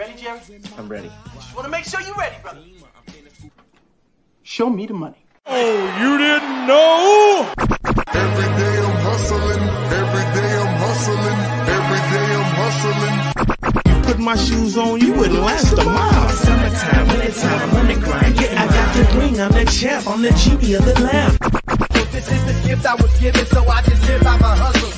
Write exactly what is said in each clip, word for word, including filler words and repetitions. ready, Jerry? I'm ready. Just want to make sure you're ready, brother. Show me the money. Oh, you didn't know? Every day I'm hustling. Every day I'm hustling. Every day I'm hustling. You put my shoes on, you wouldn't last a mile. Summertime, wintertime, on the grind. Yeah, I got the ring, I'm the champ, I'm the genie of the lamp. This is the gift I was given, so I just live by my hustle.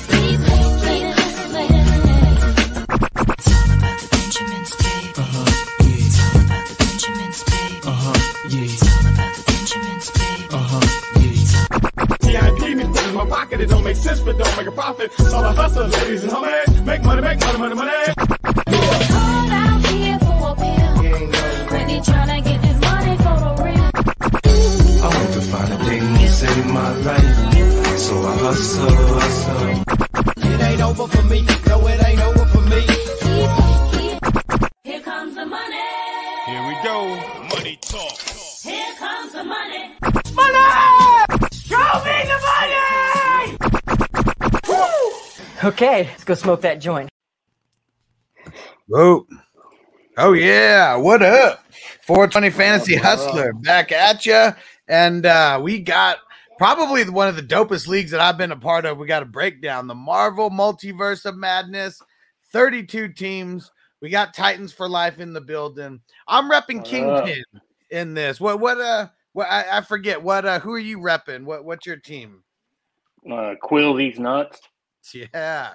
It don't make sense, but don't make a profit. So I hustle, ladies and homies. Make money, make money, money, money. It's cold out here for a pill. Really tryna get this money for the real. I want to find a thing to save my life, so I hustle, hustle. It ain't over for me, no, it ain't over for me. Here, here comes the money. Here we go, money talk. Here comes the money. Money! Show me the money! Okay, let's go smoke that joint. Whoa. Oh, yeah. What up? four twenty Fantasy Hustler back at you. And uh, we got probably one of the dopest leagues that I've been a part of. We got a breakdown. The Marvel Multiverse of Madness, thirty-two teams. We got Titans for Life in the building. I'm repping Kingpin in this. What, what, uh, what, I, I forget. What, uh, who are you repping? What, what's your team? Uh, Quill these nuts. Yeah.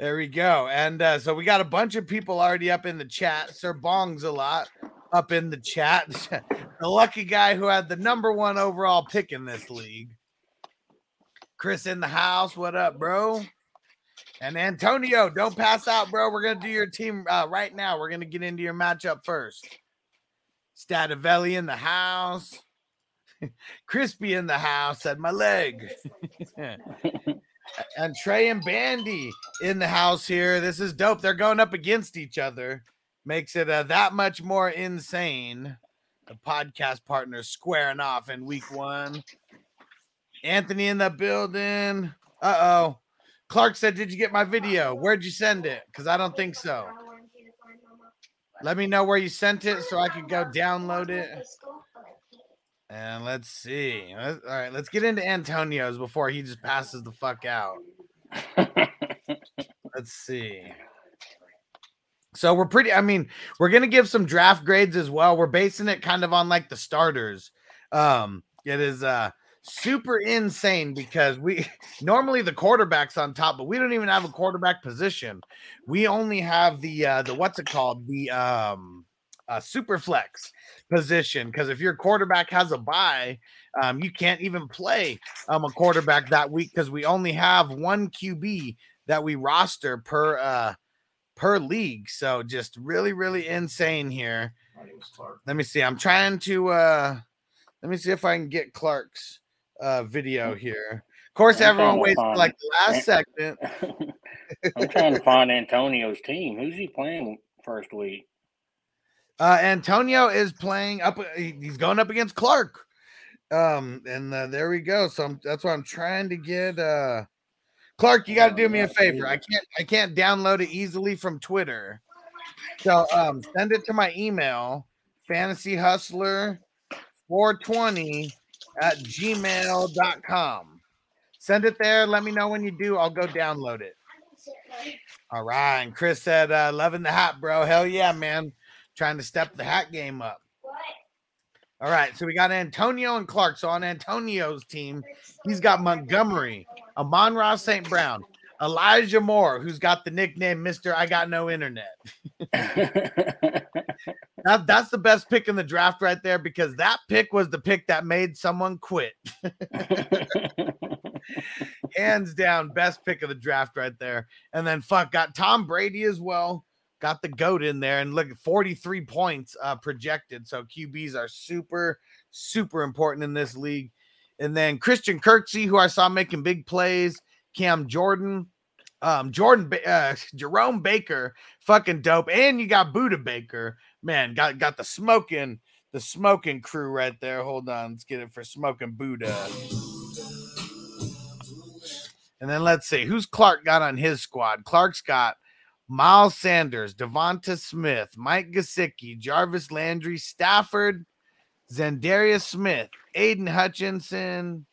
There we go. And uh, so we got a bunch of people already up in the chat. Sir Bongsalot up in the chat. The lucky guy who had the number one overall pick in this league. Chris in the house. What up, bro? And Antonio, don't pass out, bro. We're going to do your team uh, right now. We're going to get into your matchup first. Stativelli in the house. Crispy in the house at my leg. And Trey and Bandy in the house here. This is dope. They're going up against each other. Makes it uh, that much more insane. The podcast partners squaring off in week one. Anthony in the building. Uh-oh. Clark said, did you get my video? Where'd you send it? Because I don't think so. Let me know where you sent it so I could go download it. And let's see. All right, let's get into Antonio's before he just passes the fuck out. Let's see. So we're pretty, I mean, we're going to give some draft grades as well. We're basing it kind of on like the starters. Um, it is uh, super insane because we normally the quarterback's on top, but we don't even have a quarterback position. We only have the, uh, the what's it called? The um, uh, super flex position, because if your quarterback has a bye, um, you can't even play um, a quarterback that week because we only have one Q B that we roster per uh, per league. So just really, really insane here. Let me see. I'm trying to uh, let me see if I can get Clark's uh, video here. Of course, I'm everyone waits for like the last second. I'm trying to find Antonio's team. Who's he playing first week? Uh, Antonio is playing up. He's going up against Clark. Um, and uh, there we go. So I'm, that's why I'm trying to get uh, Clark. You got to do me a favor. I can't. I can't download it easily from Twitter. So um, send it to my email, fantasy hustler four twenty at gmail dot com. Send it there. Let me know when you do. I'll go download it. All right. And Chris said, uh, "Loving the hat, bro. Hell yeah, man." Trying to step the hat game up. What? All right, so we got Antonio and Clark. So on Antonio's team, he's got Montgomery, Amon-Ra Saint Brown, Elijah Moore, who's got the nickname Mister I Got No Internet. that, that's the best pick in the draft right there because that pick was the pick that made someone quit. Hands down, best pick of the draft right there. And then, fuck, got Tom Brady as well. Got the GOAT in there, and look, forty-three points uh, projected. So Q Bs are super, super important in this league. And then Christian Kirksey, who I saw making big plays, Cam Jordan, um, Jordan, uh, Jerome Baker, fucking dope. And you got Budda Baker, man. Got got the smoking, the smoking crew right there. Hold on, let's get it for smoking Budda. And then let's see who's Clark got on his squad. Clark's got Miles Sanders, Devonta Smith, Mike Gesicki, Jarvis Landry, Stafford, Za'Darius Smith, Aidan Hutchinson.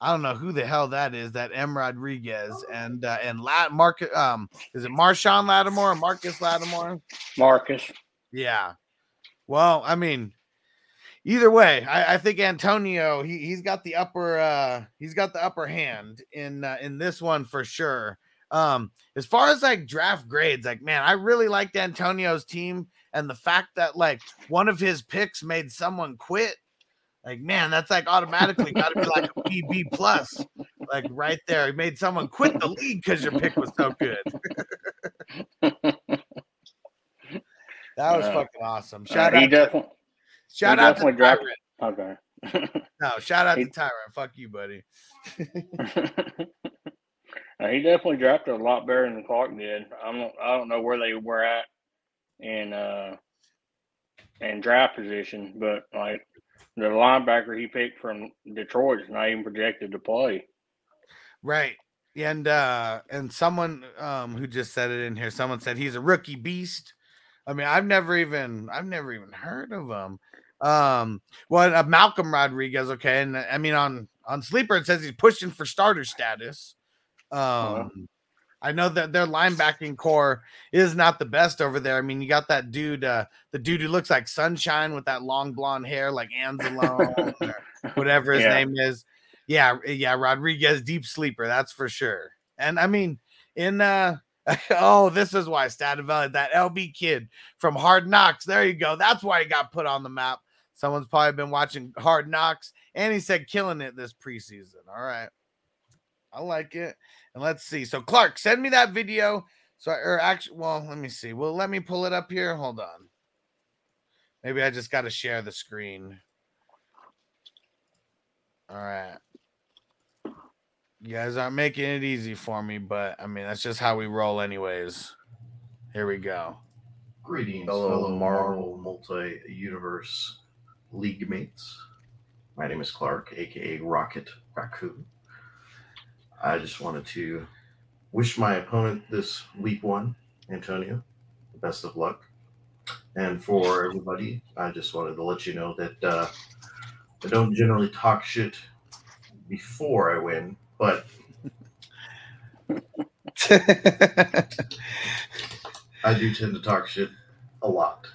I don't know who the hell that is, that M. Rodriguez, and uh, and Lat- Mark, um, is it Marshon Lattimore or Marcus Lattimore? Marcus. Yeah. Well, I mean, either way, I, I think Antonio, he he's got the upper uh, he's got the upper hand in uh, in this one for sure. Um, as far as like draft grades, like, man, I really liked Antonio's team, and the fact that like one of his picks made someone quit, like, man, that's like automatically got to be like a B, B plus, like right there. He made someone quit the league because your pick was so good. That was uh, fucking awesome. Shout uh, out. He definitely. Shout out to Tyrant. Okay. No, shout out he, to Tyrant. Fuck you, buddy. uh, he definitely drafted a lot better than Clark did. I don't. I don't know where they were at in uh in draft position, but like the linebacker he picked from Detroit is not even projected to play. Right. And uh, and someone um who just said it in here. Someone said he's a rookie beast. I mean, I've never even I've never even heard of him. Um, well, uh, Malcolm Rodriguez, okay, and I mean on on Sleeper it says he's pushing for starter status. Um, uh-huh. I know that their linebacking core is not the best over there. I mean, you got that dude, uh, the dude who looks like Sunshine with that long blonde hair, like Anzalone, or whatever his yeah. name is. Yeah, yeah, Rodriguez, deep sleeper, that's for sure. And I mean, in uh. Oh, this is why Stativelli, that L B kid from Hard Knocks. There you go. That's why he got put on the map. Someone's probably been watching Hard Knocks, and he said killing it this preseason. All right. I like it. And let's see. So, Clark, send me that video. So, or actually, well, let me see. Well, let me pull it up here. Hold on. Maybe I just got to share the screen. All right. You guys aren't making it easy for me, but, I mean, that's just how we roll anyways. Here we go. Greetings, fellow Marvel Multi-Universe League mates. My name is Clark, a k a. Rocket Raccoon. I just wanted to wish my opponent this week one, Antonio, the best of luck. And for everybody, I just wanted to let you know that uh, I don't generally talk shit before I win. But I do tend to talk shit a lot.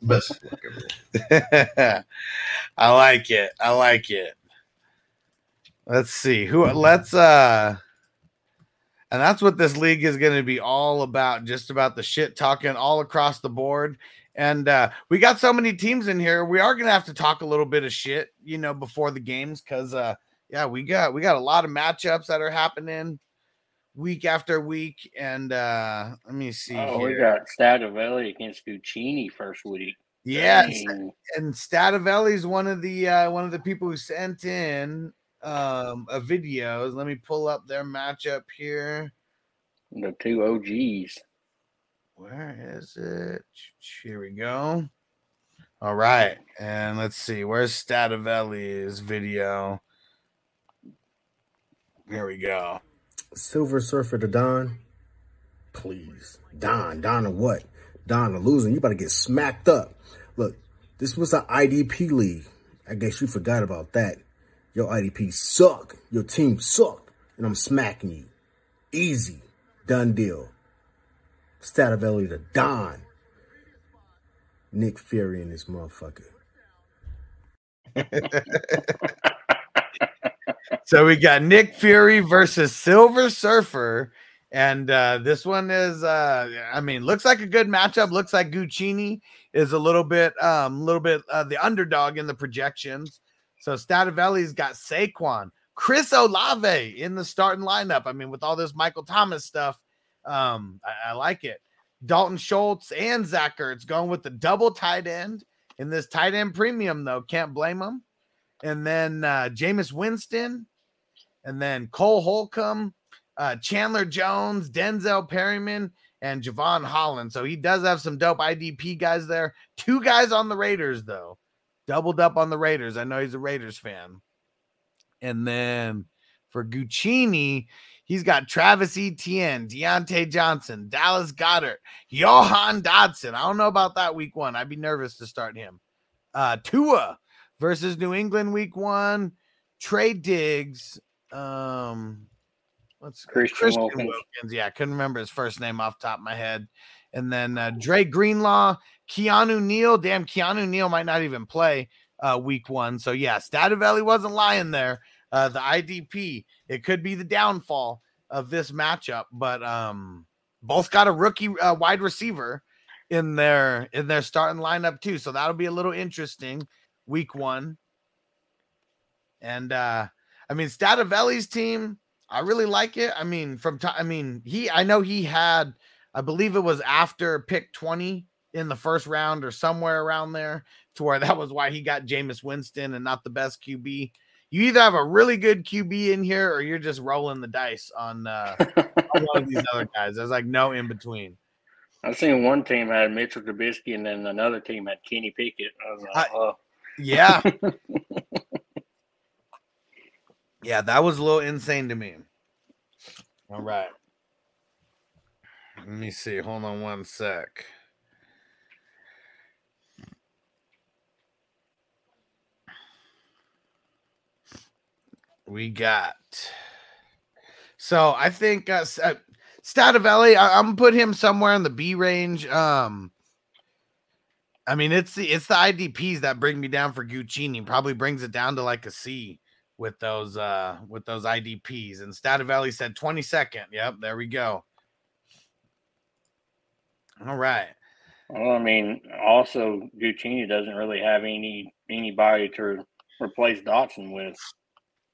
Best of luck, everyone. I like it. I like it. Let's see who. Let's uh, and that's what this league is going to be all about. Just about the shit talking all across the board. And uh, we got so many teams in here. We are going to have to talk a little bit of shit, you know, before the games. Because, uh, yeah, we got we got a lot of matchups that are happening week after week. And uh, let me see. Oh, here. We got Stativelli against Guccini first week. Yes, Dang. And Stativelli's one of the uh, one of the people who sent in um, a video. Let me pull up their matchup here. The two O Gs. Where is it? Here we go. All right. And let's see. Where's Stativelli's video? Here we go. Silver Surfer to Don. Please. Don. Don to what? Don to losing. You about to get smacked up. Look, this was an I D P league. I guess you forgot about that. Your I D P suck. Your team suck. And I'm smacking you. Easy. Done deal. Stativelli to Don. Nick Fury in this motherfucker. So we got Nick Fury versus Silver Surfer. And uh, this one is, uh, I mean, looks like a good matchup. Looks like Guccini is a little bit, um, little bit uh, the underdog in the projections. So Stativelli's got Saquon, Chris Olave in the starting lineup. I mean, with all this Michael Thomas stuff, Um, I, I like it. Dalton Schultz and Zach Ertz going with the double tight end in this tight end premium, though. Can't blame them. And then uh, Jameis Winston, and then Cole Holcomb, uh, Chandler Jones, Denzel Perryman, and Javon Holland. So he does have some dope I D P guys there. Two guys on the Raiders, though. Doubled up on the Raiders. I know he's a Raiders fan. And then for Guccini, He's got Travis Etienne, Deontay Johnson, Dallas Goedert, Jahan Dotson. I don't know about that week one. I'd be nervous to start him. Uh, Tua versus New England week one. Trey Diggs. Um, let's Christian, Christian Wilkins. Wilkins. Yeah, I couldn't remember his first name off the top of my head. And then uh, Dre Greenlaw, Keanu Neal. Damn, Keanu Neal might not even play uh, week one. So, yeah, Stativelli wasn't lying there. Uh, the I D P, it could be the downfall of this matchup, but um, both got a rookie uh, wide receiver in their in their starting lineup too, so that'll be a little interesting week one. And uh, I mean, Stativelli's team, I really like it. I mean, from t- I mean, he I know he had, I believe it was after pick twenty in the first round or somewhere around there, to where that was why he got Jameis Winston and not the best Q B. You either have a really good Q B in here or you're just rolling the dice on, uh, on one of these other guys. There's like no in between. I've seen one team had Mitchell Trubisky and then another team had Kenny Pickett. I was like, oh. I, yeah. Yeah, that was a little insane to me. All right. Let me see. Hold on one sec. We got, so I think uh, Stativelli, I, I'm gonna put him somewhere in the B range. Um, I mean, it's the it's the I D Ps that bring me down for Guccini. Probably brings it down to like a C with those uh with those I D Ps. And Stativelli said twenty-second. Yep, there we go. All right. Well, I mean, also Guccini doesn't really have any anybody to replace Dotson with.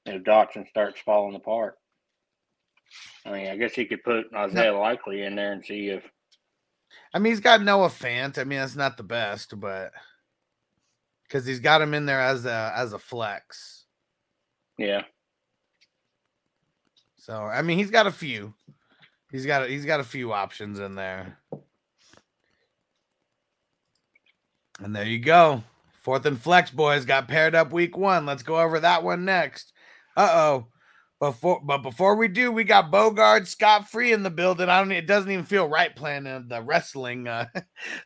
If Dotson starts falling apart, I mean, I guess he could put Isaiah no. Likely in there and see if. I mean, he's got Noah Fant. I mean, that's not the best, but because he's got him in there as a as a flex. Yeah. So I mean, he's got a few. He's got a, he's got a few options in there. And there you go. Fourth and Flex boys got paired up week one. Let's go over that one next. Uh-oh. Before, but before we do, we got Bogard scot-free in the building. I don't. It doesn't even feel right playing the wrestling, uh,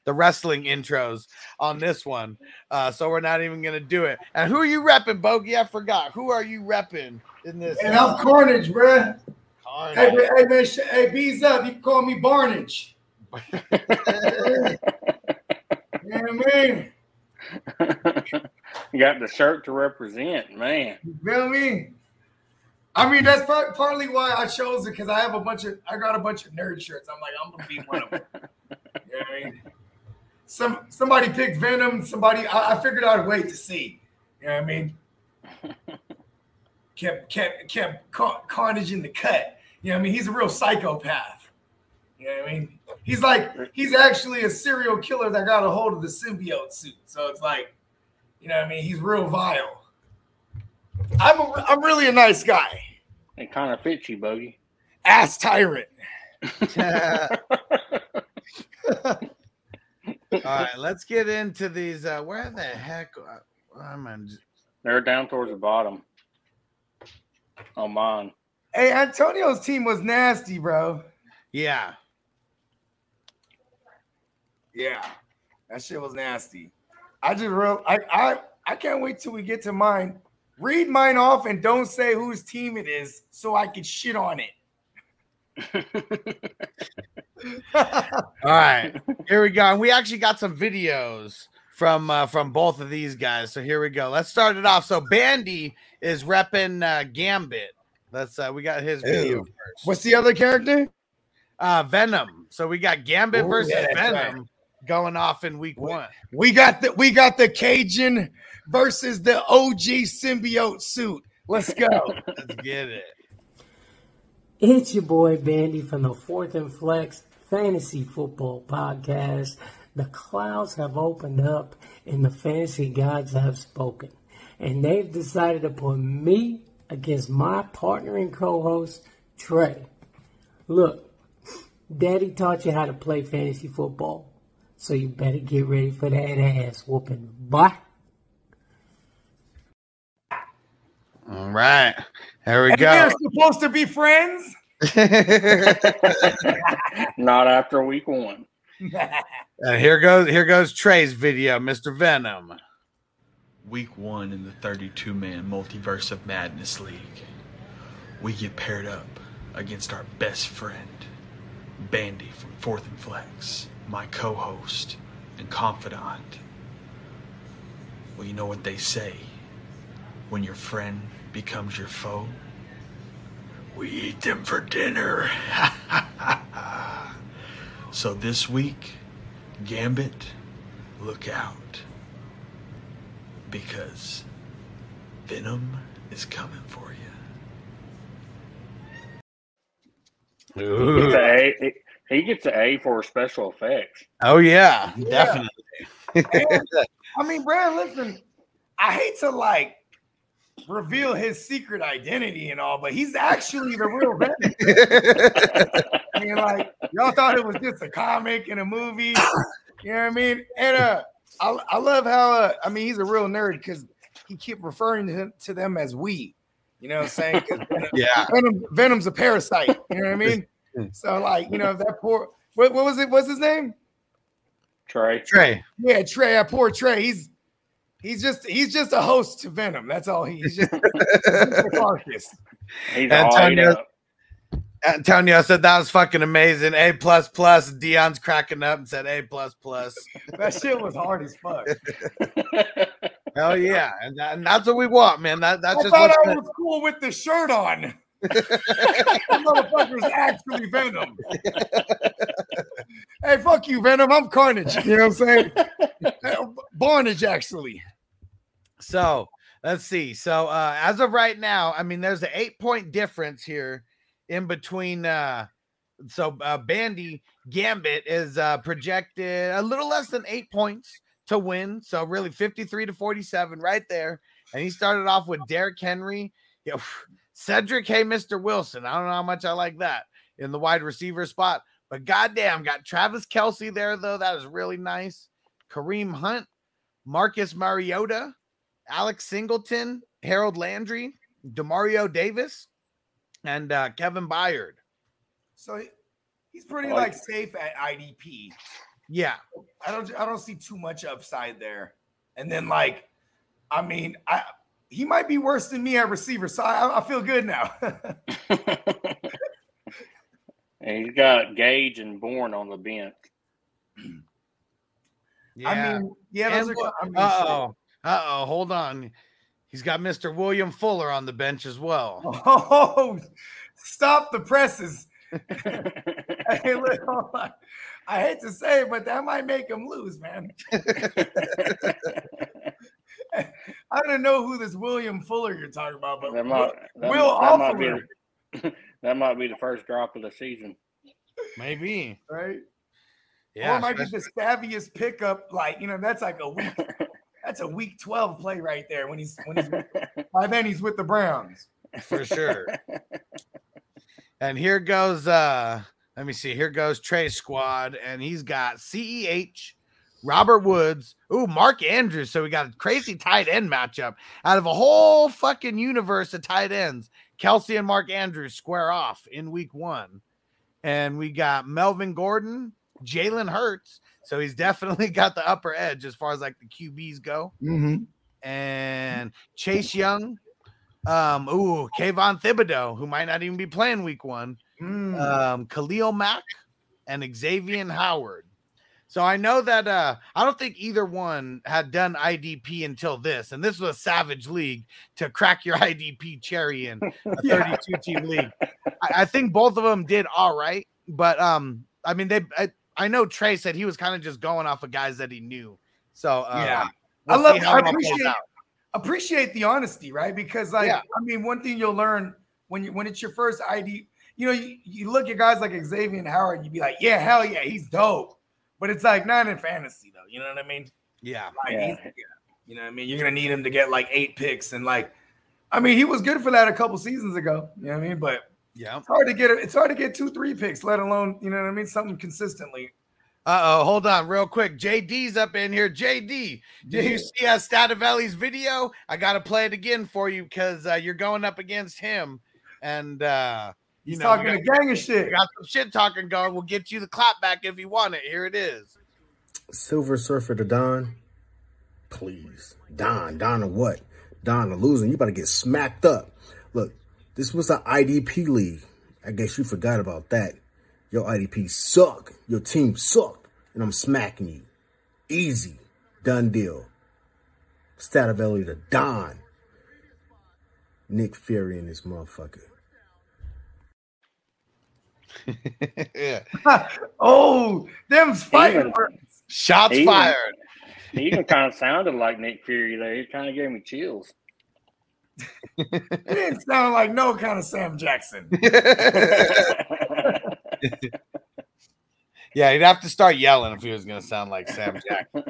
the wrestling intros on this one. Uh, so we're not even gonna do it. And who are you repping, Bogey? I forgot. Who are you repping in this? And I'm Carnage, bro. Carnage. Hey, hey, man, hey, B's up. You can call me Barnage. You know what I mean? You got the shirt to represent, man. You feel me? I mean, that's part, partly why I chose it, because I have a bunch of, I got a bunch of nerd shirts. I'm like, I'm gonna be one of them. You know what I mean? Some somebody picked Venom. Somebody, I, I figured I'd wait to see. You know what I mean? kept kept kept Carnage in the cut. You know what I mean? He's a real psychopath. You know what I mean? He's like, he's actually a serial killer that got a hold of the symbiote suit. So it's like, you know what I mean? He's real vile. I'm a, I'm really a nice guy. It kind of fits you, Bogey. Ass tyrant. All right, let's get into these. Uh, where the heck am I? They're down towards the bottom. Oh, mine. Hey, Antonio's team was nasty, bro. Yeah. Yeah, that shit was nasty. I just real I, I I can't wait till we get to mine. Read mine off and don't say whose team it is so I can shit on it. All right, here we go. And we actually got some videos from uh, from both of these guys. So here we go. Let's start it off. So Bandy is repping uh, Gambit. Let's uh, we got his video Ew. first. What's the other character? Uh, Venom. So we got Gambit Ooh, versus yeah, Venom. Right. Going off in week one. We got the we got the Cajun versus the O G symbiote suit. Let's go. Let's get it. It's your boy Bandy from the Fourth and Flex Fantasy Football Podcast. The clouds have opened up and the fantasy gods have spoken. And they've decided to put me against my partner and co-host, Trey. Look, Daddy taught you how to play fantasy football. So you better get ready for that ass whooping. Bye. All right. Here we and go. They're supposed to be friends? Not after week one. And here goes here goes Trey's video, Mister Venom. Week one in the thirty-two man Multiverse of Madness League. We get paired up against our best friend, Bandy from Fourth and Flex, my co-host and confidant. Well, you know what they say, when your friend becomes your foe, we eat them for dinner. So this week, Gambit, look out, because Venom is coming for you. He gets, a, he gets an A for special effects. Oh, yeah, yeah. Definitely. And, I mean, Brad, listen, I hate to, like, reveal his secret identity and all, but he's actually the real Venom. I mean, like, y'all thought it was just a comic and a movie. You know what I mean? And uh, I, I love how, uh, I mean, he's a real nerd because he kept referring to, him, to them as we. You know what I'm saying? Venom, yeah. Venom, Venom's a parasite. You know what I mean? So, like, you know, that poor what, what was it? What's his name? Trey. Trey. Yeah, Trey. That poor Trey. He's he's just he's just a host to Venom. That's all he, he's just he's a carcass. He's Antonio, Antonio said that was fucking amazing. A plus plus. Dion's cracking up and said A plus plus. That shit was hard as fuck. Hell yeah, and, that, and that's what we want, man. That that's I just thought I was cool with the shirt on. That motherfucker's actually Venom. Hey, fuck you, Venom. I'm Carnage. You know what I'm saying? Barnage, actually. So let's see. So uh, as of right now, I mean, there's an eight point difference here in between. Uh, so uh, Bandy Gambit is uh, projected a little less than eight points to win. So really fifty-three to forty-seven right there. And he started off with Derrick Henry. Yeah, Cedric, hey, Mister Wilson. I don't know how much I like that in the wide receiver spot. But goddamn, got Travis Kelsey there, though. That is really nice. Kareem Hunt, Marcus Mariota, Alex Singleton, Harold Landry, Demario Davis, and uh, Kevin Byard. So he's pretty like, like safe at I D P. Yeah, I don't. I don't see too much upside there. And then, like, I mean, I he might be worse than me at receiver, so I, I feel good now. And he's got Gage and Bourne on the bench. Yeah, I mean, yeah. Those are, I mean, uh-oh, uh-oh, hold on. He's got Mister William Fuller on the bench as well. Oh, stop the presses. Hey, look, hold on. I hate to say it, but that might make him lose, man. I don't know who this William Fuller you're talking about, but that might, that Will Offler. That might be the first drop of the season. Maybe. Right? Yeah. Or it might be the savviest pickup. Like, you know, that's like a week. That's a week twelve play right there when he's when he's by then he's with the Browns. For sure. And here goes uh let me see. Here goes Trey's squad, and he's got C E H, Robert Woods, ooh, Mark Andrews. So we got a crazy tight end matchup. Out of a whole fucking universe of tight ends, Kelsey and Mark Andrews square off in week one. And we got Melvin Gordon, Jalen Hurts. So he's definitely got the upper edge as far as, like, the Q Bs go. Mm-hmm. And Chase Young, um, ooh, Kayvon Thibodeau, who might not even be playing week one. Mm. Um, Khalil Mack and Xavier Howard. So I know that uh, I don't think either one had done I D P until this, and this was a savage league to crack your I D P cherry in a yeah. thirty-two team league. I, I think both of them did all right, but um, I mean they. I, I know Trey said he was kind of just going off of guys that he knew. So uh, yeah, we'll I love. I appreciate appreciate the honesty, right? Because like yeah. I mean, one thing you'll learn when you when it's your first I D P. You know, you, you look at guys like Xavier Howard, and you'd be like, yeah, hell yeah, he's dope. But it's like not in fantasy, though. You know what I mean? Yeah. Like, yeah. yeah. You know what I mean? You're going to need him to get like eight picks. And like, I mean, he was good for that a couple seasons ago. You know what I mean? But yeah, it's hard to get it's hard to get two, three picks, let alone, you know what I mean? Something consistently. Uh-oh, hold on real quick. J D's up in here. J D, did yeah. you see uh, Stativelli's video? I got to play it again for you because uh, you're going up against him. And, uh, You He's know, talking got, a gang of shit. Got some shit talking going. We'll get you the clap back if you want it. Here it is. Silver Surfer to Don. Please. Don. Don or what? Don or losing. You about to get smacked up. Look, this was an I D P league. I guess you forgot about that. Your I D P suck. Your team suck. And I'm smacking you. Easy. Done deal. Stativelli to Don. Nick Fury in this motherfucker. Yeah. Oh, them's fighting words. Shots even, fired. He even kind of sounded like Nick Fury there. He kind of gave me chills. He didn't sound like no kind of Sam Jackson. Yeah, he'd have to start yelling if he was going to sound like Sam Jackson.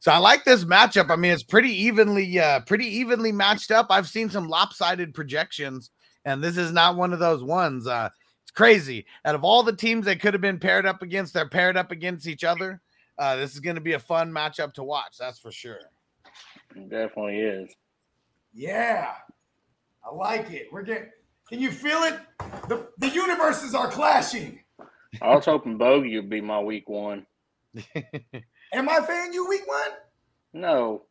So I like this matchup. I mean, it's pretty evenly, uh, pretty evenly matched up. I've seen some lopsided projections, and this is not one of those ones. Uh, it's crazy. Out of all the teams they could have been paired up against, they're paired up against each other. Uh, this is going to be a fun matchup to watch. That's for sure. It definitely is. Yeah, I like it. We're getting. Can you feel it? The the universes are clashing. I was hoping Bogey would be my week one. Am I failing you week one? No.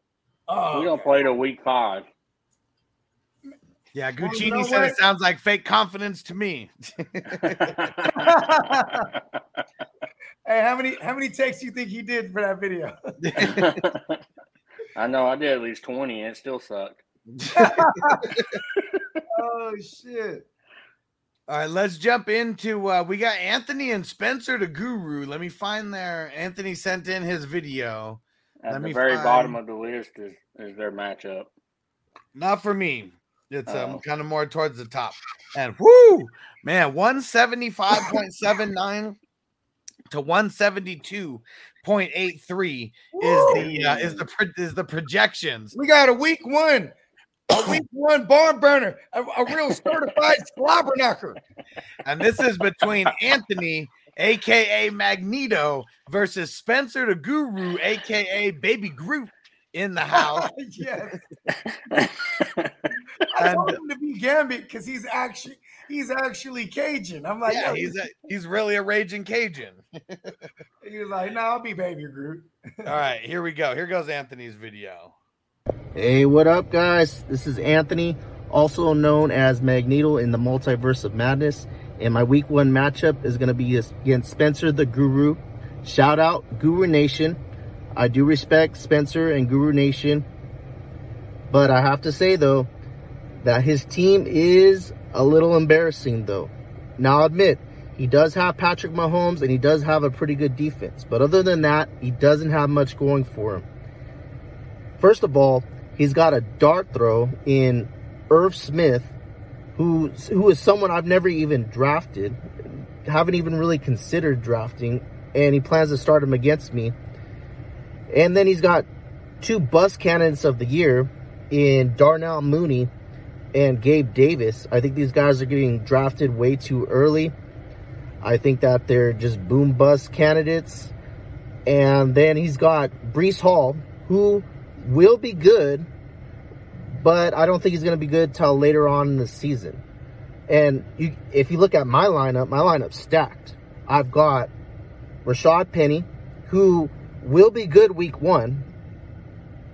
Oh, we don't okay. play till week five. Yeah, Guccini well, you know said what? It sounds like fake confidence to me. Hey, how many how many takes do you think he did for that video? I know I did at least twenty, and it still sucked. Oh, shit. All right, let's jump into uh, – we got Anthony and Spencer to Guru. Let me find their – Anthony sent in his video. At Let the me very find... bottom of the list is, is their matchup. Not for me. It's um, oh. kind of more towards the top. And, whoo, man, one seventy-five point seven nine to one seventy-two point eight three woo! is the uh, is the pro- is the projections. We got a week one. A week one barn burner, a, a real certified slobber knocker. And this is between Anthony, a k a. Magneto, versus Spencer the Guru, a k a. Baby Groot, in the house. Yes. I told him to be Gambit because he's actually he's actually Cajun. I'm like, yeah, no, he's a, he's really a raging Cajun. He was like, no, nah, I'll be Baby Groot. All right, here we go. Here goes Anthony's video. Hey, what up, guys? This is Anthony, also known as Magneto in the Multiverse of Madness, and my week one matchup is going to be against Spencer the Guru. Shout out Guru Nation. I do respect Spencer and Guru Nation, but I have to say, though, that his team is a little embarrassing, though. Now, I'll admit, he does have Patrick Mahomes, and he does have a pretty good defense, but other than that, he doesn't have much going for him. First of all, he's got a dart throw in Irv Smith, who who is someone I've never even drafted, haven't even really considered drafting, and he plans to start him against me. And then he's got two bust candidates of the year in Darnell Mooney and Gabe Davis. I think these guys are getting drafted way too early. I think that they're just boom bust candidates. And then he's got Breece Hall, who will be good, but I don't think he's going to be good till later on in the season. And you, if you look at my lineup, my lineup's stacked. I've got Rashad Penny, who will be good week one.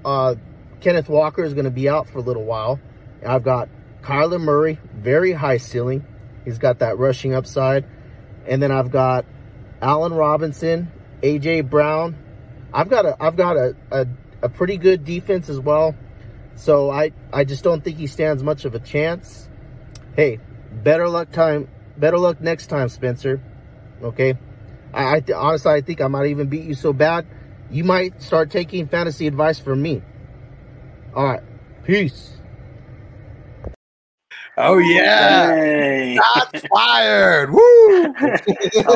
Uh, Kenneth Walker is going to be out for a little while. I've got Kyler Murray, very high ceiling. He's got that rushing upside. And then I've got Allen Robinson, A J Brown. I've got a, I've got a, a a pretty good defense as well. So I, I just don't think he stands much of a chance. Hey, better luck time, better luck next time, Spencer. Okay. I, I th- honestly, I think I might even beat you so bad, you might start taking fantasy advice from me. All right. Peace. Oh, yeah. Hey. Shots fired. Woo. I, like, I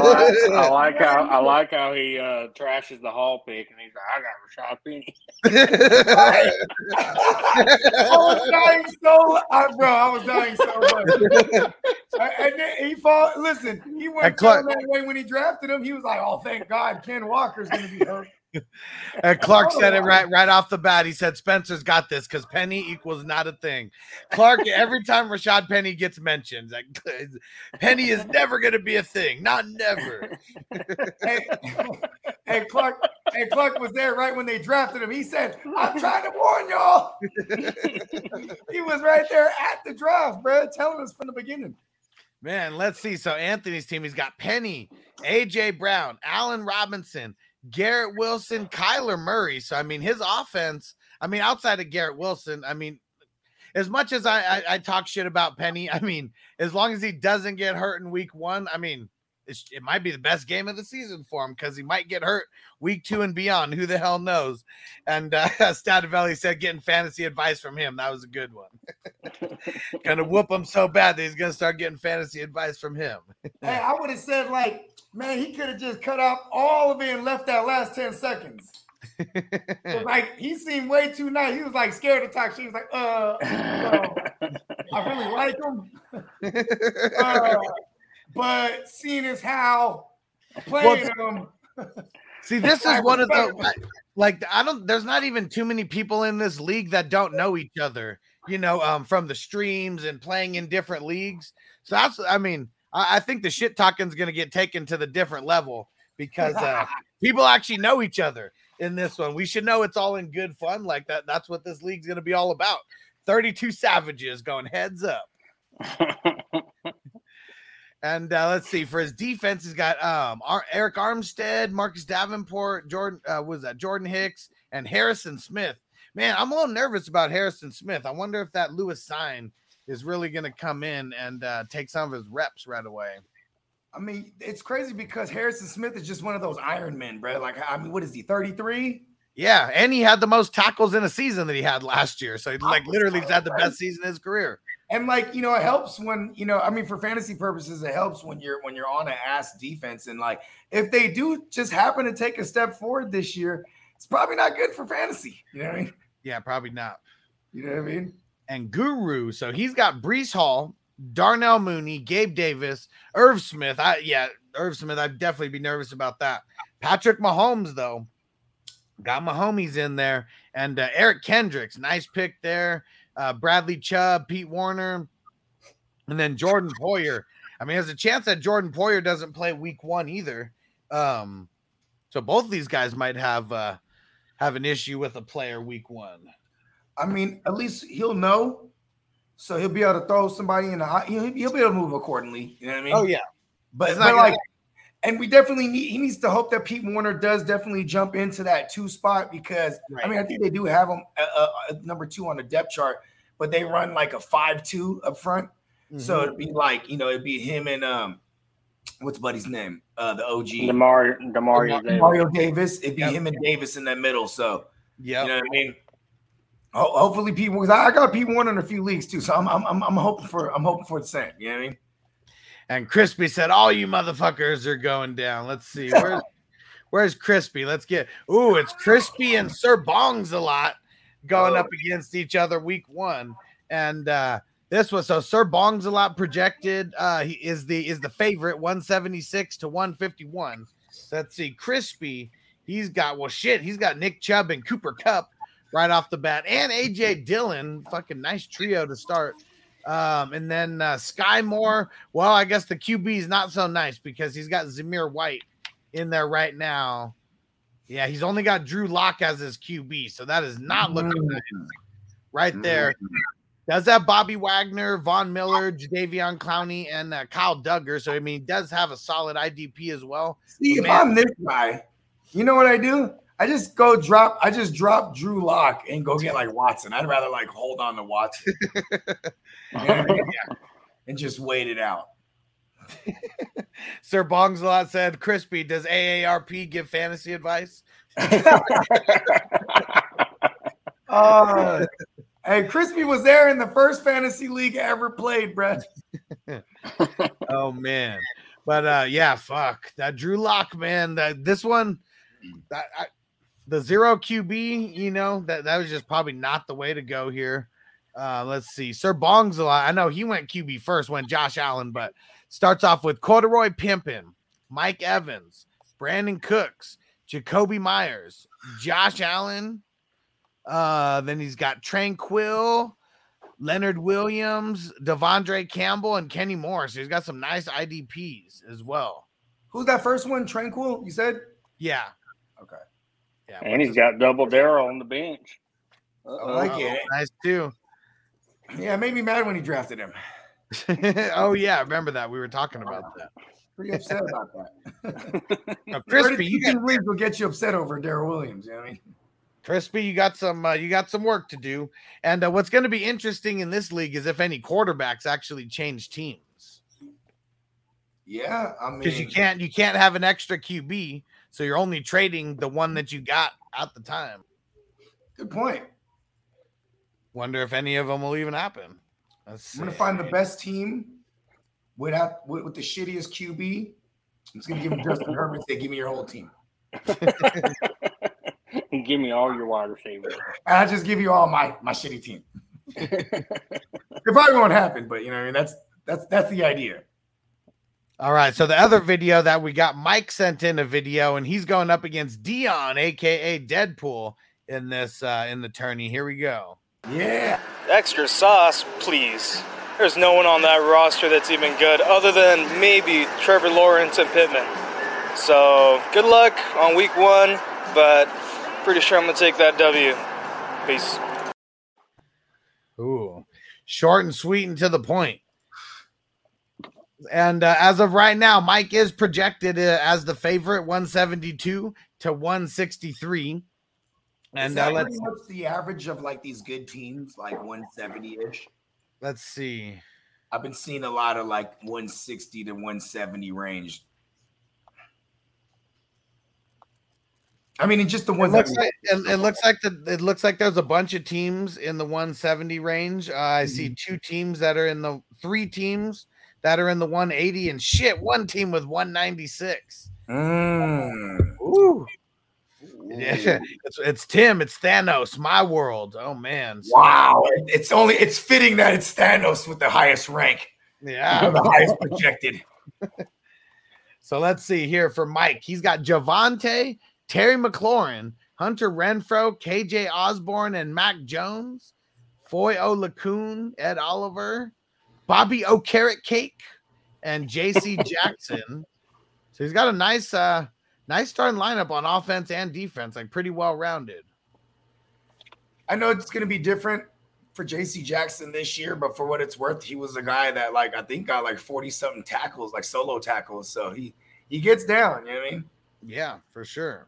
like how I like how he uh, trashes the Hall pick, and he's like, I got Rashad Penny. I was dying so I, bro, I was dying so much. And then he fought. Listen, he went that way when he drafted him. He was like, oh, thank God Ken Walker's going to be hurt. And Clark oh, said it right right off the bat. He said Spencer's got this because Penny equals not a thing. Clark, every time Rashad Penny gets mentioned, like, Penny is never going to be a thing. Not never. Hey, hey, Clark, hey, Clark was there right when they drafted him. He said, I'm trying to warn y'all. He was right there at the draft, bro, telling us from the beginning. Man, let's see. So Anthony's team, he's got Penny, A J Brown, Allen Robinson, Garrett Wilson, Kyler Murray. So, I mean, his offense, I mean, outside of Garrett Wilson, I mean, as much as I, I, I talk shit about Penny, I mean, as long as he doesn't get hurt in week one, I mean, it's, it might be the best game of the season for him because he might get hurt week two and beyond. Who the hell knows? And uh, Stativelli said getting fantasy advice from him. That was a good one. Going to whoop him so bad that he's going to start getting fantasy advice from him. Hey, I would have said, like, man, he could have just cut out all of it and left that last ten seconds. Like, he seemed way too nice. He was, like, scared to talk shit. He was like, uh, you know, I really like him. Uh, but seeing as how playing well, him. See, this is one of the, like, I don't, there's not even too many people in this league that don't know each other, you know, um, from the streams and playing in different leagues. So that's, I mean, I think the shit talking is going to get taken to the different level because uh, people actually know each other in this one. We should know it's all in good fun. Like that. That's what this league's going to be all about. thirty-two savages going heads up. And uh, let's see, for his defense, he's got um, Ar- Eric Armstead, Marcus Davenport, Jordan, uh, what was that? Jordan Hicks and Harrison Smith. Man, I'm a little nervous about Harrison Smith. I wonder if that Lewis sign is really going to come in and uh, take some of his reps right away. I mean, it's crazy because Harrison Smith is just one of those Iron Men, bro. Like, I mean, what is he, thirty-three? Yeah, and he had the most tackles in a season that he had last year. So, he, like, literally he's had the best season of his career. And, like, you know, it helps when, you know, I mean, for fantasy purposes, it helps when you're when you're on an ass defense. And, like, if they do just happen to take a step forward this year, it's probably not good for fantasy. You know what I mean? Yeah, probably not. You know what I mean? And Guru, so he's got Breece Hall, Darnell Mooney, Gabe Davis, Irv Smith. I yeah, Irv Smith, I'd definitely be nervous about that. Patrick Mahomes, though, got Mahomes in there. And uh, Eric Kendricks, nice pick there. Uh, Bradley Chubb, Pete Warner, and then Jordan Poyer. I mean, there's a chance that Jordan Poyer doesn't play week one either. Um, so both of these guys might have uh, have an issue with a player week one. I mean, at least he'll know, so he'll be able to throw somebody in the hot. He'll, he'll be able to move accordingly. You know what I mean? Oh yeah, but it's not like, happen. And we definitely need. He needs to hope that Pete Warner does definitely jump into that two spot because right. I mean I think they do have him uh, uh, number two on the depth chart, but they run like a five two up front, mm-hmm. So it'd be like you know it'd be him and um, what's buddy's name? Uh, the O G Demario Demario Demario Davis. Davis. It'd be yep. him and Davis in that middle. So yeah, you know what I mean. Hopefully, people. Because I got P one in a few leagues too, so I'm I'm I'm hoping for I'm hoping for the same. You know what I mean? And Crispy said, "All you motherfuckers are going down." Let's see, where's where's Crispy? Let's get. Ooh, it's Crispy and Sir Bongsalot going oh. up against each other week one, and uh, this was so Sir Bongsalot projected. Uh, he is the is the favorite, one seventy six to one fifty one. Let's see, Crispy. He's got well, shit. He's got Nick Chubb and Cooper Kupp. Right off the bat, and A J Dillon, fucking nice trio to start. Um, and then uh, Sky Moore. Well, I guess the Q B is not so nice because he's got Zamir White in there right now. Yeah, he's only got Drew Lock as his Q B, so that is not looking mm. nice right there. Mm. Does that Bobby Wagner, Von Miller, Jadeveon Clowney, and uh, Kyle Duggar? So I mean, he does have a solid I D P as well. See, but if man, I'm this guy, you know what I do? I just go drop. I just drop Drew Lock and go get like Watson. I'd rather like hold on to Watson and, and just wait it out. Sir Bongsalot said, "Crispy, does A A R P give fantasy advice?" uh, hey, Crispy was there in the first fantasy league I ever played, Brett. Oh man, but uh, yeah, fuck that Drew Lock, man. That this one. I, I, The zero Q B, you know, that, that was just probably not the way to go here. Uh, let's see. Sir Bongsalot, I know he went Q B first, went Josh Allen, but starts off with Cordarrelle Pimpin, Mike Evans, Brandon Cooks, Jacoby Myers, Josh Allen. Uh, then he's got Tranquil, Leonard Williams, Devondre Campbell, and Kenny Moore. So he's got some nice I D Ps as well. Who's that first one? Tranquil, you said? Yeah. Okay. Yeah. And he's got Double Darrell on the bench. Uh-oh. I like it. Nice too. Yeah, it made me mad when he drafted him. Oh yeah, I remember that. We were talking about that. Pretty upset about that. Now, Crispy, you can leave. We'll get you upset over Darrell Williams. You know what I mean? Crispy, you got some uh, you got some work to do. And uh, what's going to be interesting in this league is if any quarterbacks actually change teams. Yeah, I mean, because you can't you can't have an extra Q B, so you're only trading the one that you got at the time. Good point. Wonder if any of them will even happen. Let's I'm going to find the best team without with, with the shittiest Q B. I'm just going to give them Justin Herbert. Say, give me your whole team. Give me all your wide receivers. And I just give you all my, my shitty team. It probably won't happen, but you know what I mean. That's that's that's the idea. All right. So the other video that we got, Mike sent in a video, and he's going up against Dion, aka Deadpool, in this uh, in the tourney. Here we go. Yeah. Extra sauce, please. There's no one on that roster that's even good, other than maybe Trevor Lawrence and Pittman. So good luck on week one, but pretty sure I'm going to take that W. Peace. Ooh. Short and sweet and to the point. And uh, as of right now, Mike is projected uh, as the favorite, one seventy-two to one sixty-three. And is that uh, let's what's the average of like these good teams, like one seventy-ish? Let's see. I've been seeing a lot of like one sixty to one seventy range. I mean, it's just the one. It looks like it, it looks like the, it looks like there's a bunch of teams in the one seventy range. Uh, I mm-hmm. see two teams that are in the three teams that are in the one eighty, and shit, one team with one ninety-six. Mm. Ooh. Ooh. Yeah, it's, it's Tim. It's Thanos. My world. Oh man! So, wow. It's only it's fitting that it's Thanos with the highest rank. Yeah, the highest projected. So let's see here for Mike. He's got Javonte, Terry McLaurin, Hunter Renfrow, K J Osborne, and Mac Jones, Foy Olakun, Ed Oliver, Bobby O'Carrot Cake, and J C Jackson. So he's got a nice, uh, nice starting lineup on offense and defense, like pretty well rounded. I know it's going to be different for J C Jackson this year, but for what it's worth, he was a guy that, like, I think got like forty something tackles, like solo tackles. So he he gets down. You know what I mean? Yeah, for sure.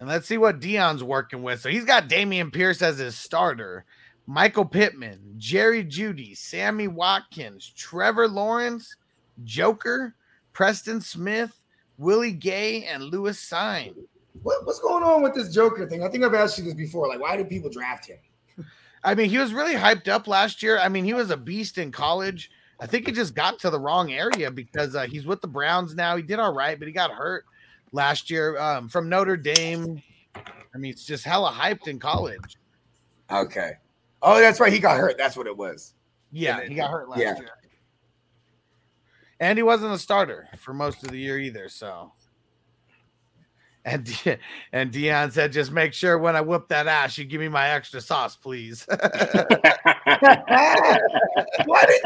And let's see what Dion's working with. So he's got Dameon Pierce as his starter, Michael Pittman, Jerry Jeudy, Sammy Watkins, Trevor Lawrence, Joker, Preston Smith, Willie Gay, and Lewis Sine. What, what's going on with this Joker thing? I think I've asked you this before. Like, why did people draft him? I mean, he was really hyped up last year. I mean, he was a beast in college. I think he just got to the wrong area because uh, he's with the Browns now. He did all right, but he got hurt last year um, from Notre Dame. I mean, it's just hella hyped in college. Okay. Oh, that's right. He got hurt. That's what it was. Yeah, then, he got hurt last yeah. year. And he wasn't a starter for most of the year either, so. And De- and Dion said, just make sure when I whoop that ass, you give me my extra sauce, please. Why did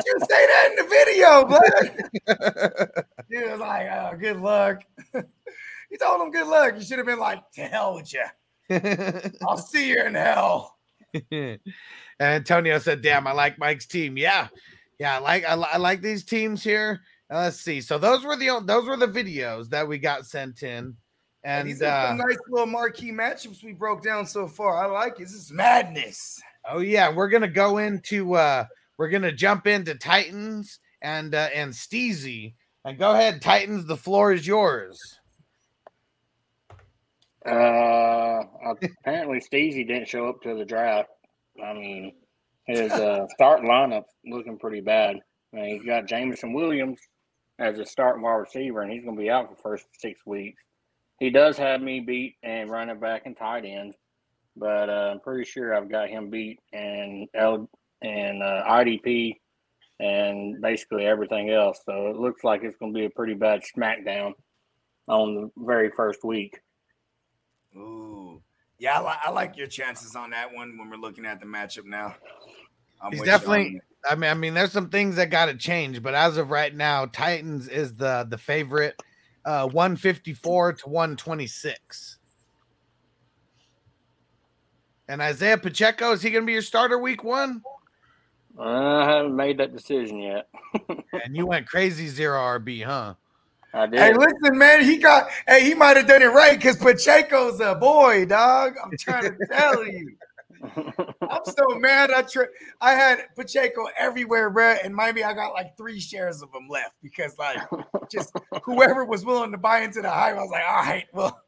you say that in the video, bud? He was like, oh, good luck. He told him good luck. You should have been like, to hell with you. I'll see you in hell. And Antonio said, damn, I like Mike's team. Yeah. Yeah, I like I, I like these teams here. Uh, let's see. So those were the those were the videos that we got sent in. And, and these are uh, some nice little marquee matchups we broke down so far. I like it. This is madness. Oh yeah, we're gonna go into uh, we're gonna jump into Titans and uh, and Steezy. And go ahead, Titans. The floor is yours. Uh, apparently Steezy didn't show up to the draft. I mean, his uh, start lineup looking pretty bad. I mean, he's got Jameson Williams as a starting wide receiver, and he's gonna be out for the first six weeks. He does have me beat and running back and tight ends, but uh, I'm pretty sure I've got him beat and L and uh, I D P and basically everything else. So it looks like it's going to be a pretty bad smackdown on the very first week. Ooh. Yeah, I, li- I like your chances on that one when we're looking at the matchup now. I'm He's definitely – I mean, I mean, there's some things that got to change, but as of right now, Titans is the, the favorite, uh, one fifty-four to one twenty-six. And Isaiah Pacheco, is he going to be your starter week one? I haven't made that decision yet. And you went crazy zero R B, huh? I did. Hey, listen, man, he got – hey, he might have done it right because Pacheco's a boy, dog. I'm trying to tell you. I'm so mad. I tra- I had Pacheco everywhere, bro, and maybe I got like three shares of them left because, like, just whoever was willing to buy into the hype, I was like, all right, well,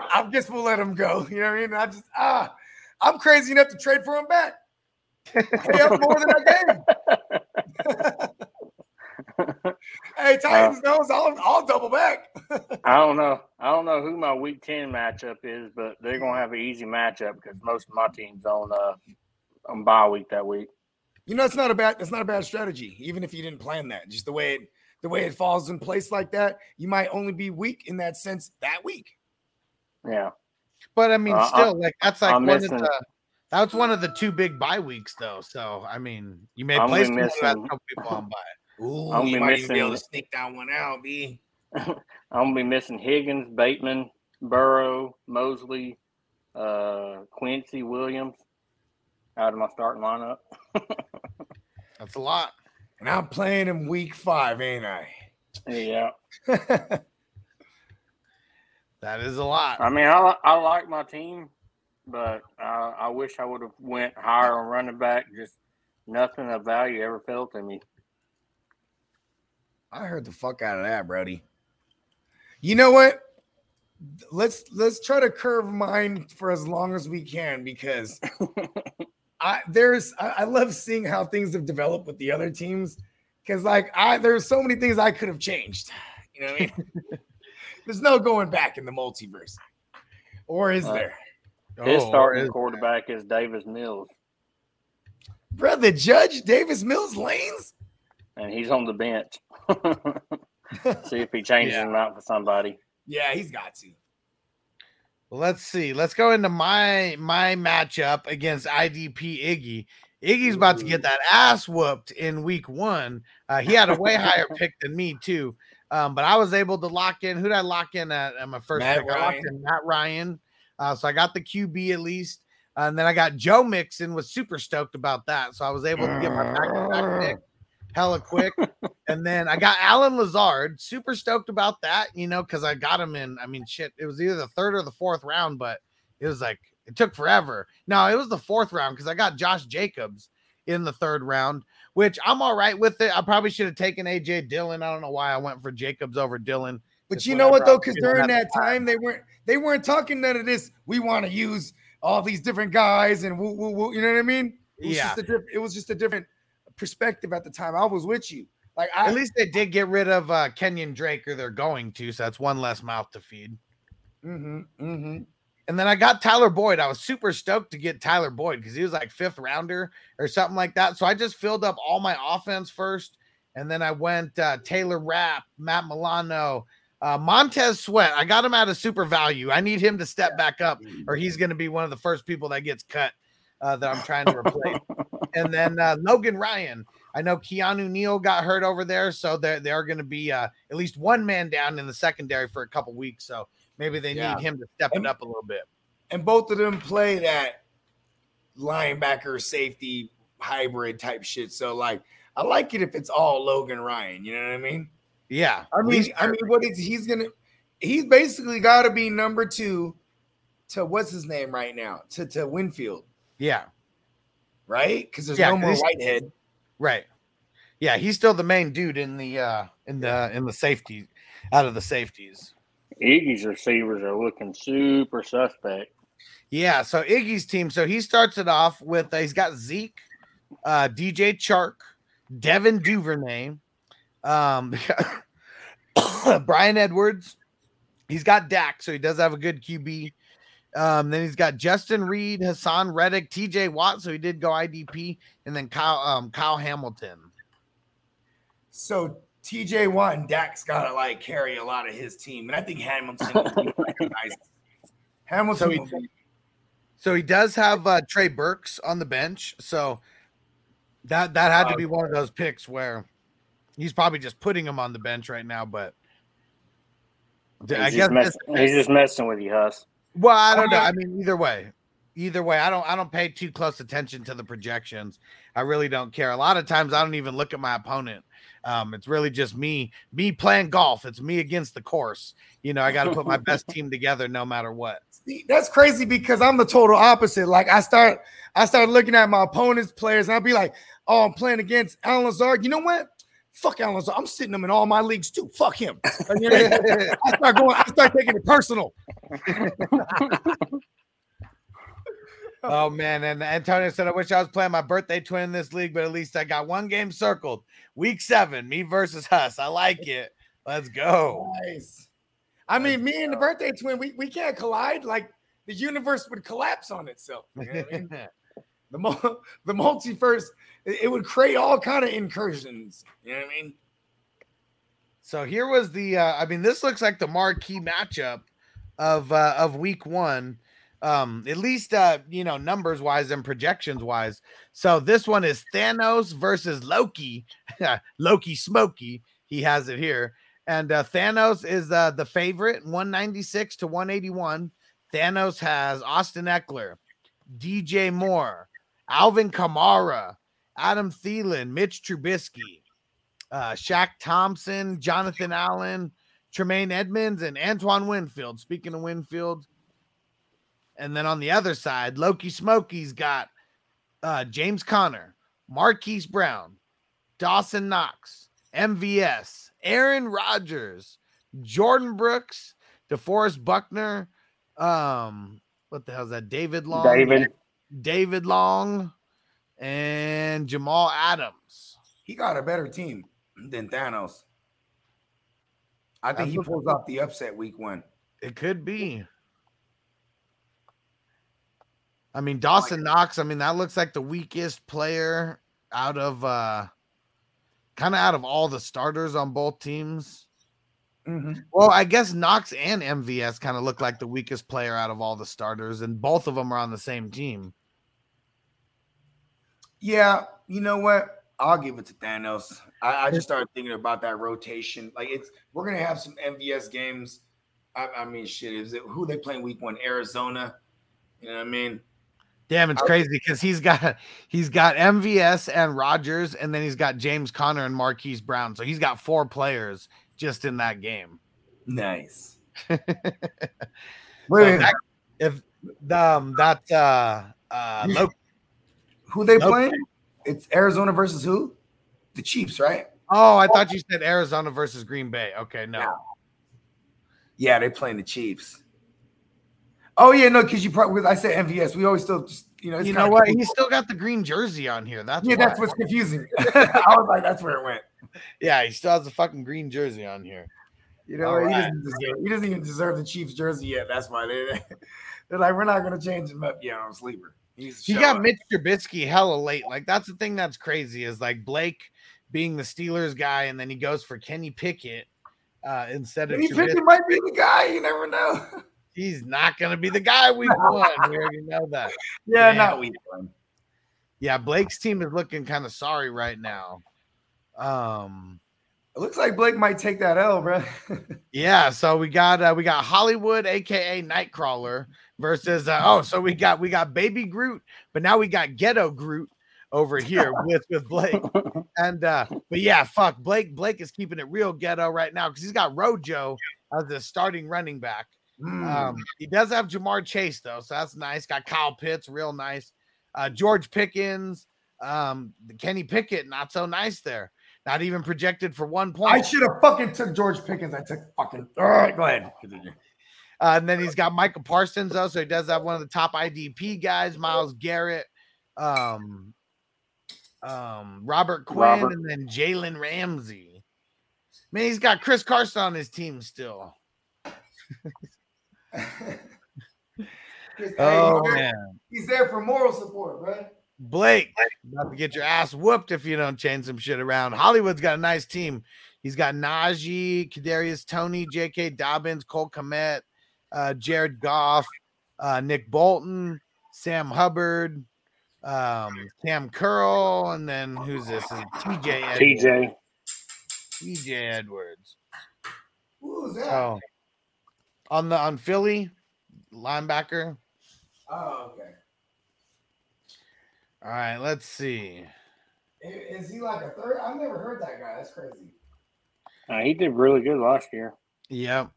I guess we'll let him go. You know what I mean? I just – ah, I'm crazy enough to trade for him back. Pay up more than I gave. Hey, Titans uh, knows I'll, I'll double back. I don't know. I don't know who my week ten matchup is, but they're going to have an easy matchup because most of my team's on uh, on bye week that week. You know, it's not a bad it's not a bad strategy, even if you didn't plan that. Just the way it, the way it falls in place like that, you might only be weak in that sense that week. Yeah. But, I mean, uh, still, I'm, like that's like I'm one missing. of the that's one of the two big bye weeks, though. So, I mean, you may I'm place some people on bye. Ooh, I'm you be might missing, even be able to sneak that one out, B. I'm going to be missing Higgins, Bateman, Burrow, Mosley, uh, Quincy, Williams out of my starting lineup. That's a lot. And I'm playing him week five, ain't I? Yeah. That is a lot. I mean, I, I like my team, but I, I wish I would have went higher on running back. Just nothing of value ever fell to me. I heard the fuck out of that, Brody. You know what? Let's let's try to curve mine for as long as we can because I there's I, I love seeing how things have developed with the other teams because like I there's so many things I could have changed. You know what I mean? There's no going back in the multiverse, or is uh, there? His oh, starting quarterback there? is Davis Mills. Brother Judge Davis Mills Lanes, and he's on the bench. See if he changes yeah. him out for somebody. Yeah, he's got to. Well, let's see. Let's go into my my matchup against I D P Iggy. Iggy's Ooh. about to get that ass whooped in week one. Uh, he had a way higher pick than me, too. Um, but I was able to lock in. Who did I lock in at, at my first Matt pick? Ryan. I locked in Matt Ryan. Uh, so I got the Q B at least. Uh, and then I got Joe Mixon, was super stoked about that. So I was able to get my back-to-back pick hella quick. And then I got Alan Lazard, super stoked about that, you know, because I got him in, I mean, shit, it was either the third or the fourth round, but it was like, it took forever. No, it was the fourth round because I got Josh Jacobs in the third round, which I'm all right with it. I probably should have taken A J Dillon. I don't know why I went for Jacobs over Dillon. But you know what, though, because during that time, they weren't they weren't talking none of this, we want to use all these different guys and woo, woo, woo, you know what I mean? It was yeah. Just a, it was just a different perspective at the time. I was with you. Like I, at least they did get rid of uh, Kenyon Drake, or they're going to, so that's one less mouth to feed. Mm-hmm, mm-hmm. And then I got Tyler Boyd. I was super stoked to get Tyler Boyd because he was like fifth rounder or something like that. So I just filled up all my offense first, and then I went uh, Taylor Rapp, Matt Milano, uh, Montez Sweat. I got him at a super value. I need him to step back up, or he's going to be one of the first people that gets cut uh, that I'm trying to replace. And then uh, Logan Ryan. I know Keanu Neal got hurt over there, so they're, they're going to be uh, at least one man down in the secondary for a couple weeks, so maybe they yeah. need him to step and, it up a little bit. And both of them play that linebacker safety hybrid type shit, so, like, I like it if it's all Logan Ryan, you know what I mean? Yeah. I mean, I mean, what is he's going to – he's basically got to be number two to what's his name right now, to, to Winfield. Yeah. Right? Because there's yeah, no more Whitehead. Right. Yeah, he's still the main dude in the uh, in the in the safety out of the safeties. Iggy's receivers are looking super suspect. Yeah, so Iggy's team, so he starts it off with uh, he's got Zeke, uh, D J Chark, Devin Duvernay, um, Brian Edwards. He's got Dak, so he does have a good Q B. Um, then he's got Justin Reed, Hassan Reddick, T J Watt, so he did go I D P, and then Kyle um, Kyle Hamilton. So T J Watt and Dak's got to, like, carry a lot of his team, and I think Hamilton will be recognized. Hamilton. So he, so he does have uh, Trey Burks on the bench. So that that had to be one of those picks where he's probably just putting him on the bench right now. But he's I guess just mess, he's just messing with you, Huss. Well, I don't know. I mean, either way. Either way, I don't I don't pay too close attention to the projections. I really don't care. A lot of times I don't even look at my opponent. Um, it's really just me, me playing golf. It's me against the course. You know, I got to put my best team together no matter what. See, that's crazy because I'm the total opposite. Like I start I start looking at my opponent's players and I'll be like, oh, I'm playing against Alan Lazard. You know what? Fuck Alan Lazard. I'm sitting him in all my leagues too. Fuck him. You know what I mean? I start going, I start taking it personal. Oh, man, and Antonio said, I wish I was playing my birthday twin in this league, but at least I got one game circled. Week seven, me versus Huss. I like it. Let's go. Nice. I Let's mean, me go. and the birthday twin, we, we can't collide. Like, the universe would collapse on itself. You know what I mean? the, mo- the multiverse, it would create all kind of incursions. You know what I mean? So here was the uh, – I mean, this looks like the marquee matchup of uh, of week one. Um, at least, uh, you know, numbers wise and projections wise. So this one is Thanos versus Loki, Loki Smokey. He has it here. And, uh, Thanos is, uh, the favorite one ninety-six to one eighty-one. Thanos has Austin Eckler, D J Moore, Alvin Kamara, Adam Thielen, Mitch Trubisky, uh, Shaq Thompson, Jonathan Allen, Tremaine Edmonds, and Antoine Winfield. Speaking of Winfield. And then on the other side, Loki Smokey's got uh, James Conner, Marquise Brown, Dawson Knox, M V S, Aaron Rodgers, Jordan Brooks, DeForest Buckner. Um, what the hell is that? David Long. David. David Long and Jamal Adams. He got a better team than Thanos. I think he pulls off the upset week one. It could be. I mean, Dawson Knox, I mean, that looks like the weakest player out of uh, kind of out of all the starters on both teams. Mm-hmm. Well, I guess Knox and M V S kind of look like the weakest player out of all the starters, and both of them are on the same team. Yeah, you know what? I'll give it to Thanos. I, I just started thinking about that rotation. Like, it's we're going to have some M V S games. I, I mean, shit, is it who they playing week one? Arizona? You know what I mean? Damn, it's crazy because he's got he's got M V S and Rodgers, and then he's got James Conner and Marquise Brown. So he's got four players just in that game. Nice. so that, if um, that uh, uh, Loki, who they Loki. playing? It's Arizona versus who? The Chiefs, right? Oh, I thought you said Arizona versus Green Bay. Okay, no. no. Yeah, they playing the Chiefs. Oh yeah, no, because you probably I said M V S. We always still, just, you know, it's you know what? Confusing. He's still got the green jersey on here. That's yeah, why. That's what's confusing. I was like, that's where it went. Yeah, he still has the fucking green jersey on here. You know, he, right. doesn't deserve, he doesn't even deserve the Chiefs jersey yet. That's why they they're like, we're not gonna change him up yet on sleeper. He's he got up. Mitch Trubisky hella late. Like that's the thing that's crazy is like Blake being the Steelers guy, and then he goes for Kenny Pickett uh, instead Kenny of Kenny Pickett might be the guy. You never know. He's not going to be the guy week one. We already know that. Yeah, Man. not week one. Yeah, Blake's team is looking kind of sorry right now. Um, it looks like Blake might take that L, bro. yeah, so we got uh, we got Hollywood, aka Nightcrawler, versus uh, oh, so we got we got Baby Groot, but now we got Ghetto Groot over here with with Blake. And uh, but yeah, fuck Blake. Blake is keeping it real ghetto right now because he's got Rojo as the starting running back. Mm. Um, he does have Jamar Chase though, so that's nice. Got Kyle Pitts, real nice. Uh, George Pickens, um, Kenny Pickett, not so nice there. Not even projected for one point. I should have fucking took George Pickens. I took fucking. All right, go ahead. Uh, and then he's got Michael Parsons though, so he does have one of the top I D P guys, Myles Garrett, um, um, Robert Quinn, Robert. and then Jalen Ramsey. Man, he's got Chris Carson on his team still. oh he's man, he's there for moral support, right? Blake, about to get your ass whooped if you don't change some shit around. Hollywood's got a nice team. He's got Najee, Kadarius Toney, J K Dobbins, Cole Kmet, uh, Jared Goff, uh, Nick Bolton, Sam Hubbard, um, Cam Curl, and then who's this? Is T J Edwards. T J. T J Edwards. Who is that? So, on the on Philly, linebacker. Oh, okay. All right, let's see. Is he like a third? I've never heard that guy. That's crazy. Uh, he did really good last year. Yep.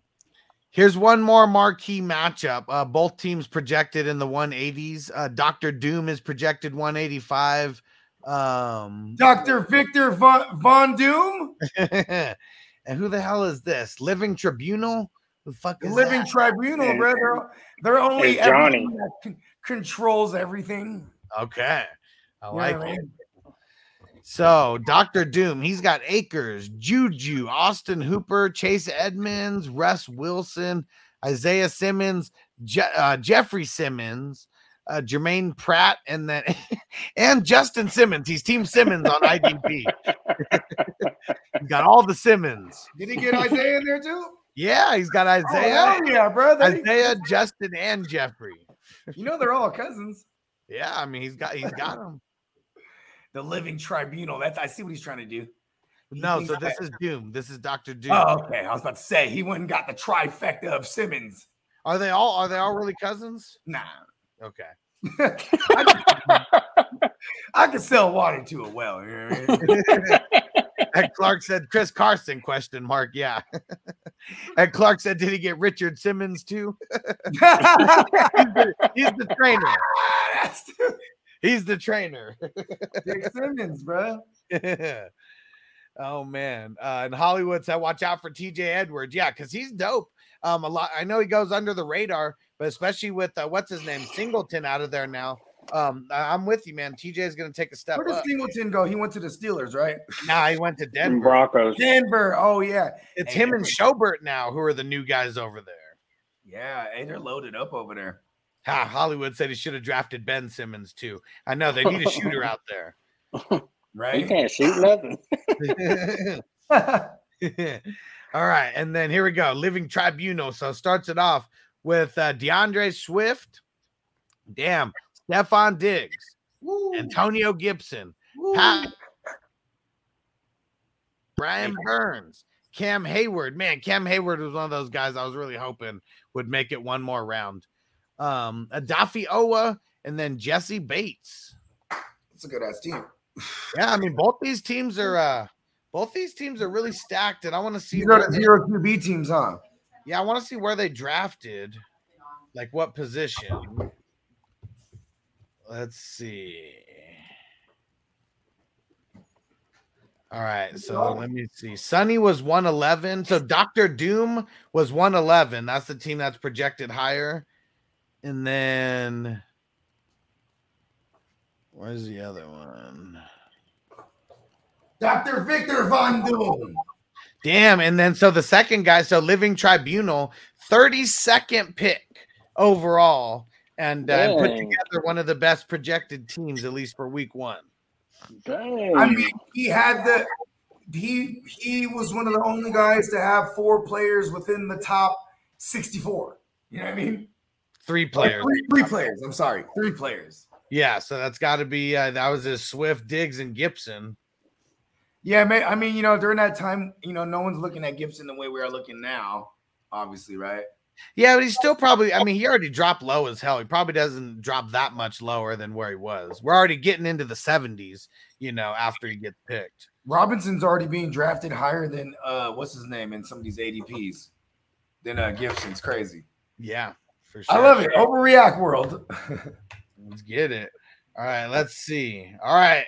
Here's one more marquee matchup. Uh, both teams projected in the one eighties. Uh, Doctor Doom is projected one eighty-five. Um, Doctor Victor Von, Von Doom? And who the hell is this? Living Tribunal? Who the fuck is the Living that? Tribunal, and, bro. They're, they're only Johnny. That con- controls everything. Okay. I you like it. I mean? So, Doctor Doom, he's got Akers, Juju, Austin Hooper, Chase Edmonds, Russ Wilson, Isaiah Simmons, Je- uh, Jeffrey Simmons, uh, Jermaine Pratt, and then and Justin Simmons. He's Team Simmons on I D P. He's got all the Simmons. Did he get Isaiah in there too? Yeah, he's got Isaiah. Oh, yeah, bro. There Isaiah, he- Justin, and Jeffrey. You know they're all cousins. Yeah, I mean he's got he's got them. The Living Tribunal. That's I see what he's trying to do. He no, so this that. is Doom. This is Doctor Doom. Oh, okay. I was about to say he went and got the trifecta of Simmons. Are they all? Are they all really cousins? Nah. Okay. I, could, I could sell water to a well. And Clark said Chris Carson question mark. Yeah. And Clark said, did he get Richard Simmons too? he's, the, he's the trainer. That's the- He's the trainer. Dick Simmons, bro. Yeah. Oh, man. Uh, and Hollywood said, watch out for T J Edwards. Yeah, because he's dope. Um, a lot. I know he goes under the radar, but especially with, uh, what's his name, Singleton out of there now. Um, I- I'm with you, man. T J's going to take a step Where did up. Singleton go? He went to the Steelers, right? Nah, he went to Denver. Broncos. Denver. Oh, yeah. It's hey, him and Schobert now who are the new guys over there. Yeah, and they're loaded up over there. Ha, Hollywood said he should have drafted Ben Simmons, too. I know. They need a shooter out there. Right? You can't shoot nothing. All right. And then here we go. Living Tribunal. So starts it off with uh, DeAndre Swift. Damn. Stephon Diggs. Woo. Antonio Gibson. Pat, Brian Burns. Cam Hayward. Man, Cam Hayward was one of those guys I was really hoping would make it one more round. Um, Adafi Owa and then Jesse Bates. That's a good ass team. Yeah, I mean both these teams are uh, both these teams are really stacked, and I want to see. You know the zero Q B teams, huh? Yeah, I want to see where they drafted, like what position. Let's see. All right, so let me see. Sonny was one eleven. So Doctor Doom was one eleven. That's the team that's projected higher. And then, where's the other one? Doctor Victor Von Doom. Damn. And then, so the second guy, so Living Tribunal, thirty-second pick overall, and uh, put together one of the best projected teams, at least for week one. Dang. I mean, he had the, he, he was one of the only guys to have four players within the top sixty-four. You know what I mean? Three players. Oh, three, three players. I'm sorry. Three players. Yeah, so that's got to be uh, – that was his Swift, Diggs, and Gibson. Yeah, man, I mean, you know, during that time, you know, no one's looking at Gibson the way we are looking now, obviously, right? Yeah, but he's still probably – I mean, he already dropped low as hell. He probably doesn't drop that much lower than where he was. We're already getting into the seventies, you know, after he gets picked. Robinson's already being drafted higher than uh, – what's his name in some of these A D Ps than uh, Gibson's crazy. Yeah. Sure. I love it. Overreact world. Let's get it. All right, let's see. All right.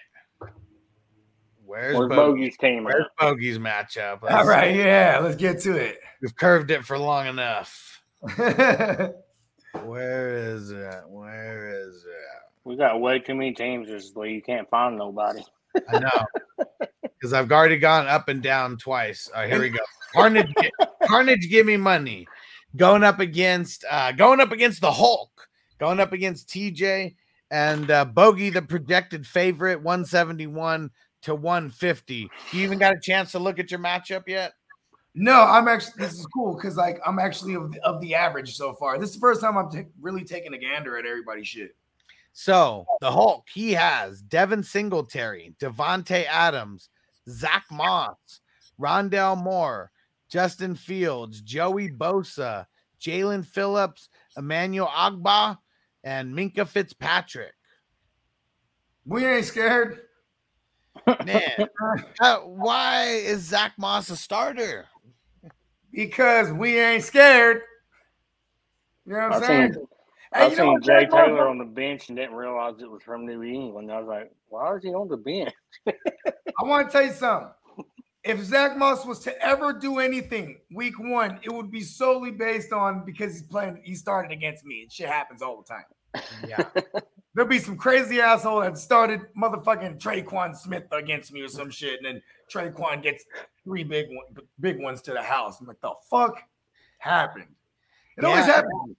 Where's, Where's Bogey's team? Where's Bogey's matchup? Let's All right, see. Yeah, let's get to it. We've curved it for long enough. Where is it? Where is it? We got way too many teams this way. You can't find nobody. I know. Because I've already gone up and down twice. All right, here we go. Carnage, Carnage, give me money. Going up against uh, going up against the Hulk, going up against T J and uh, Bogey, the projected favorite, one seventy-one to one fifty. You even got a chance to look at your matchup yet? No, I'm actually, this is cool because like I'm actually of the, of the average so far. This is the first time I'm t- really taking a gander at everybody's shit. So the Hulk, he has Devin Singletary, Devontae Adams, Zach Moss, Rondell Moore, Justin Fields, Joey Bosa, Jalen Phillips, Emmanuel Agba, and Minka Fitzpatrick. We ain't scared. Man, uh, why is Zach Moss a starter? Because we ain't scared. You know what I'm saying? Seen, hey, I've you know seen Jay Taylor on, on the bench and didn't realize it was from New England. I was like, why is he on the bench? I want to tell you something. If Zach Moss was to ever do anything week one, it would be solely based on because he's playing, he started against me, and shit happens all the time. Yeah. There'll be some crazy asshole that started motherfucking Traquan Smith against me or some shit, and then Traquan gets three big one, big ones to the house. I'm like, the fuck happened? It yeah. always happens.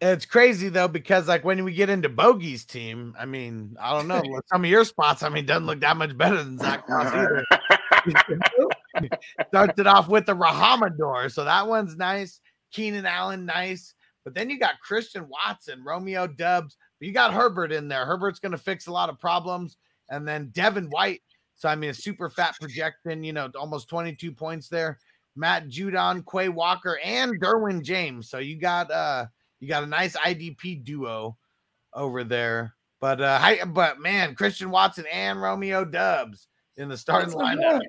It's crazy though, because like when we get into Bogey's team, I mean, I don't know, some of your spots, I mean, doesn't look that much better than Zach Moss either. Started off with the Rahamador, so that one's nice. Keenan Allen, nice. But then you got Christian Watson, Romeo Dubs. You got Herbert in there. Herbert's going to fix a lot of problems. And then Devin White. So, I mean, a super fat projection, you know, almost twenty-two points there. Matt Judon, Quay Walker, and Derwin James. So you got uh, you got a nice I D P duo over there. But, uh, I, but man, Christian Watson and Romeo Dubs in the starting lineup.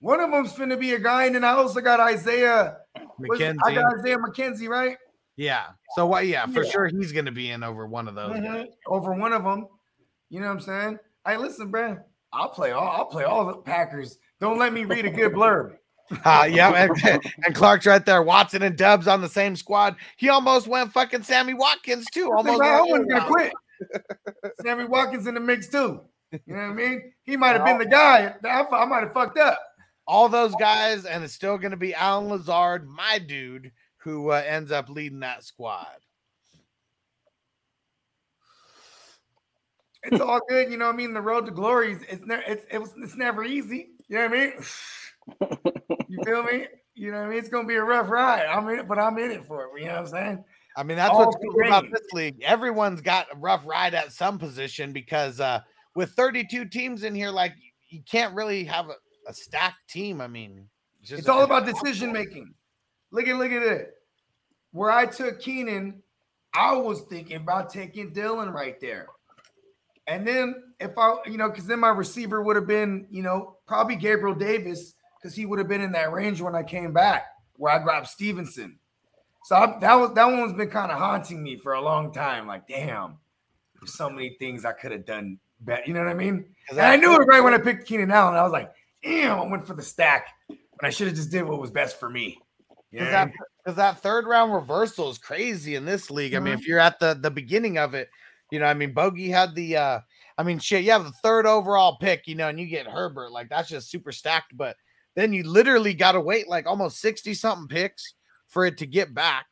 One of them's finna be a guy, and then I also got Isaiah McKenzie. I got Isaiah McKenzie, right? Yeah. So what? Yeah, for yeah. sure, he's gonna be in over one of those. Mm-hmm. Over one of them. You know what I'm saying? Hey, listen, bro. I'll play all. I'll play all the Packers. Don't let me read a good blurb. Uh, yeah, and, and Clark's right there. Watson and Dubs on the same squad. He almost went fucking Sammy Watkins too. Almost. I wasn't gonna quit. Sammy Watkins in the mix too. You know what I mean? He might have been the guy. I, I might have fucked up. All those guys, and it's still going to be Allen Lazard, my dude, who uh, ends up leading that squad. It's all good, you know what I mean? The road to glory, is, it's, ne- it's, it was, it's never easy. You know what I mean? You feel me? You know what I mean? It's going to be a rough ride, I'm in it, but I'm in it for it. You know what I'm saying? I mean, that's all what's cool about this league. Everyone's got a rough ride at some position because uh, – with thirty-two teams in here, like you can't really have a, a stacked team. I mean, it's, just it's all a, about decision making. Look at look at it. Where I took Keenan, I was thinking about taking Dylan right there, and then if I, you know, because then my receiver would have been, you know, probably Gabriel Davis because he would have been in that range when I came back where I grabbed Stevenson. So I, that was that one's been kind of haunting me for a long time. Like, damn, there's so many things I could have done. Bet, you know what I mean? And I knew it right when I picked Keenan Allen. I was like, damn, I went for the stack, but I should have just did what was best for me. Because that, that third round reversal is crazy in this league. Mm-hmm. I mean, if you're at the, the beginning of it, you know, I mean, Bogey had the, uh, I mean, shit, you have the third overall pick, you know, and you get Herbert. Like, that's just super stacked. But then you literally got to wait like almost sixty-something picks for it to get back.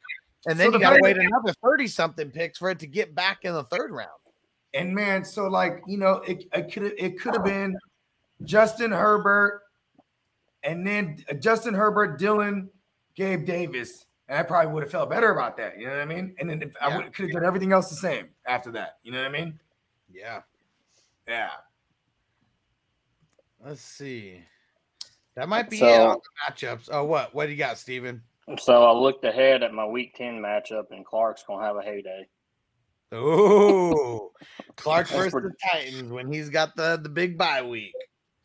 And then so you the got to wait another thirty-something picks for it to get back in the third round. And man, so like, you know, it could it could have been Justin Herbert, and then Justin Herbert, Dylan, Gabe Davis, and I probably would have felt better about that. You know what I mean? And then if yeah. I could have done everything else the same after that. You know what I mean? Yeah, yeah. Let's see. That might be so, it on the matchups. Oh, what? What do you got, Steven? So I looked ahead at my Week Ten matchup, and Clark's gonna have a heyday. Oh, Clark versus the Titans when he's got the, the big bye week.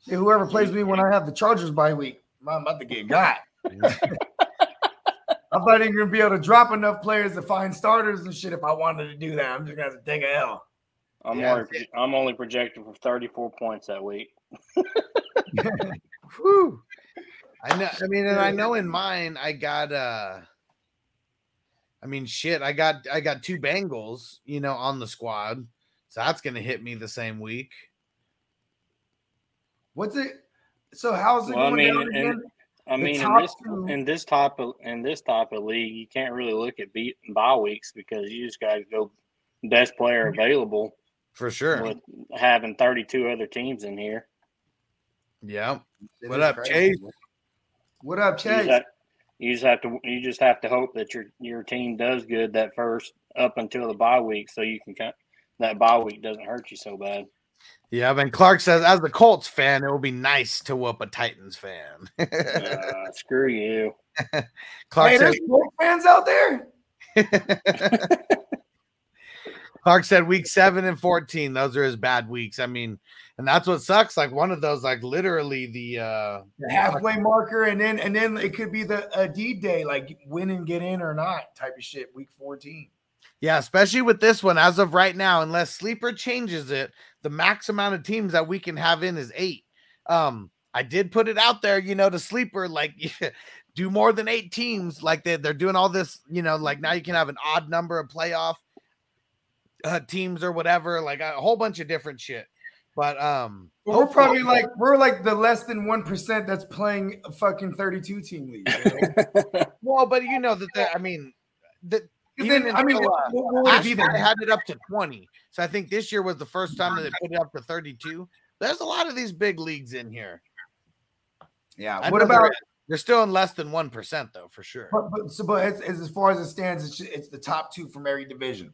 Hey, whoever plays me when I have the Chargers bye week, I'm about to get got. I'm not even going to be able to drop enough players to find starters and shit if I wanted to do that. I'm just going to have to take a L. I'm, yeah, only, I'm only projected for thirty-four points that week. Whew. I know. I mean, and I know in mine I got uh, – I mean, shit, I got I got two Bengals, you know, on the squad. So that's going to hit me the same week. What's it? So how's it well, going I mean, down in, again? I the mean, in this, in this type of in this type of league, you can't really look at beat bye weeks because you just got to go best player available. For sure. With having thirty-two other teams in here. Yeah. What up, crazy. Chase? What up, Chase? You just, have, you just have to. You just have to hope that your your team does good that first up until the bye week, so you can kind that bye week doesn't hurt you so bad. Yeah, I mean, Clark says, as the Colts fan, it will be nice to whoop a Titans fan. uh, screw you, Clark. Hey, says, there's Colts fans out there. Clark said week seven and fourteen; those are his bad weeks. I mean, and that's what sucks. Like one of those, like literally the, uh, the halfway like, marker, and then and then it could be the uh, D day, like win and get in or not type of shit. Week fourteen. Yeah, especially with this one as of right now, unless Sleeper changes it, the max amount of teams that we can have in is eight. Um, I did put it out there, you know, to Sleeper, like. Do more than eight teams, like they, they're doing all this, you know, like now you can have an odd number of playoff uh, teams or whatever, like a whole bunch of different shit. But um, well, we're probably like, we're like the less than one percent that's playing a fucking thirty-two team league. You know? Well, but you know, that I mean, that even then, I mean, though, uh, last year they had it up to twenty. So I think this year was the first time that they put it up to thirty-two. There's a lot of these big leagues in here. Yeah. What about? They're still in less than one percent, though, for sure. But, but, so, but it's, it's, as far as it stands, it's, it's the top two from every division.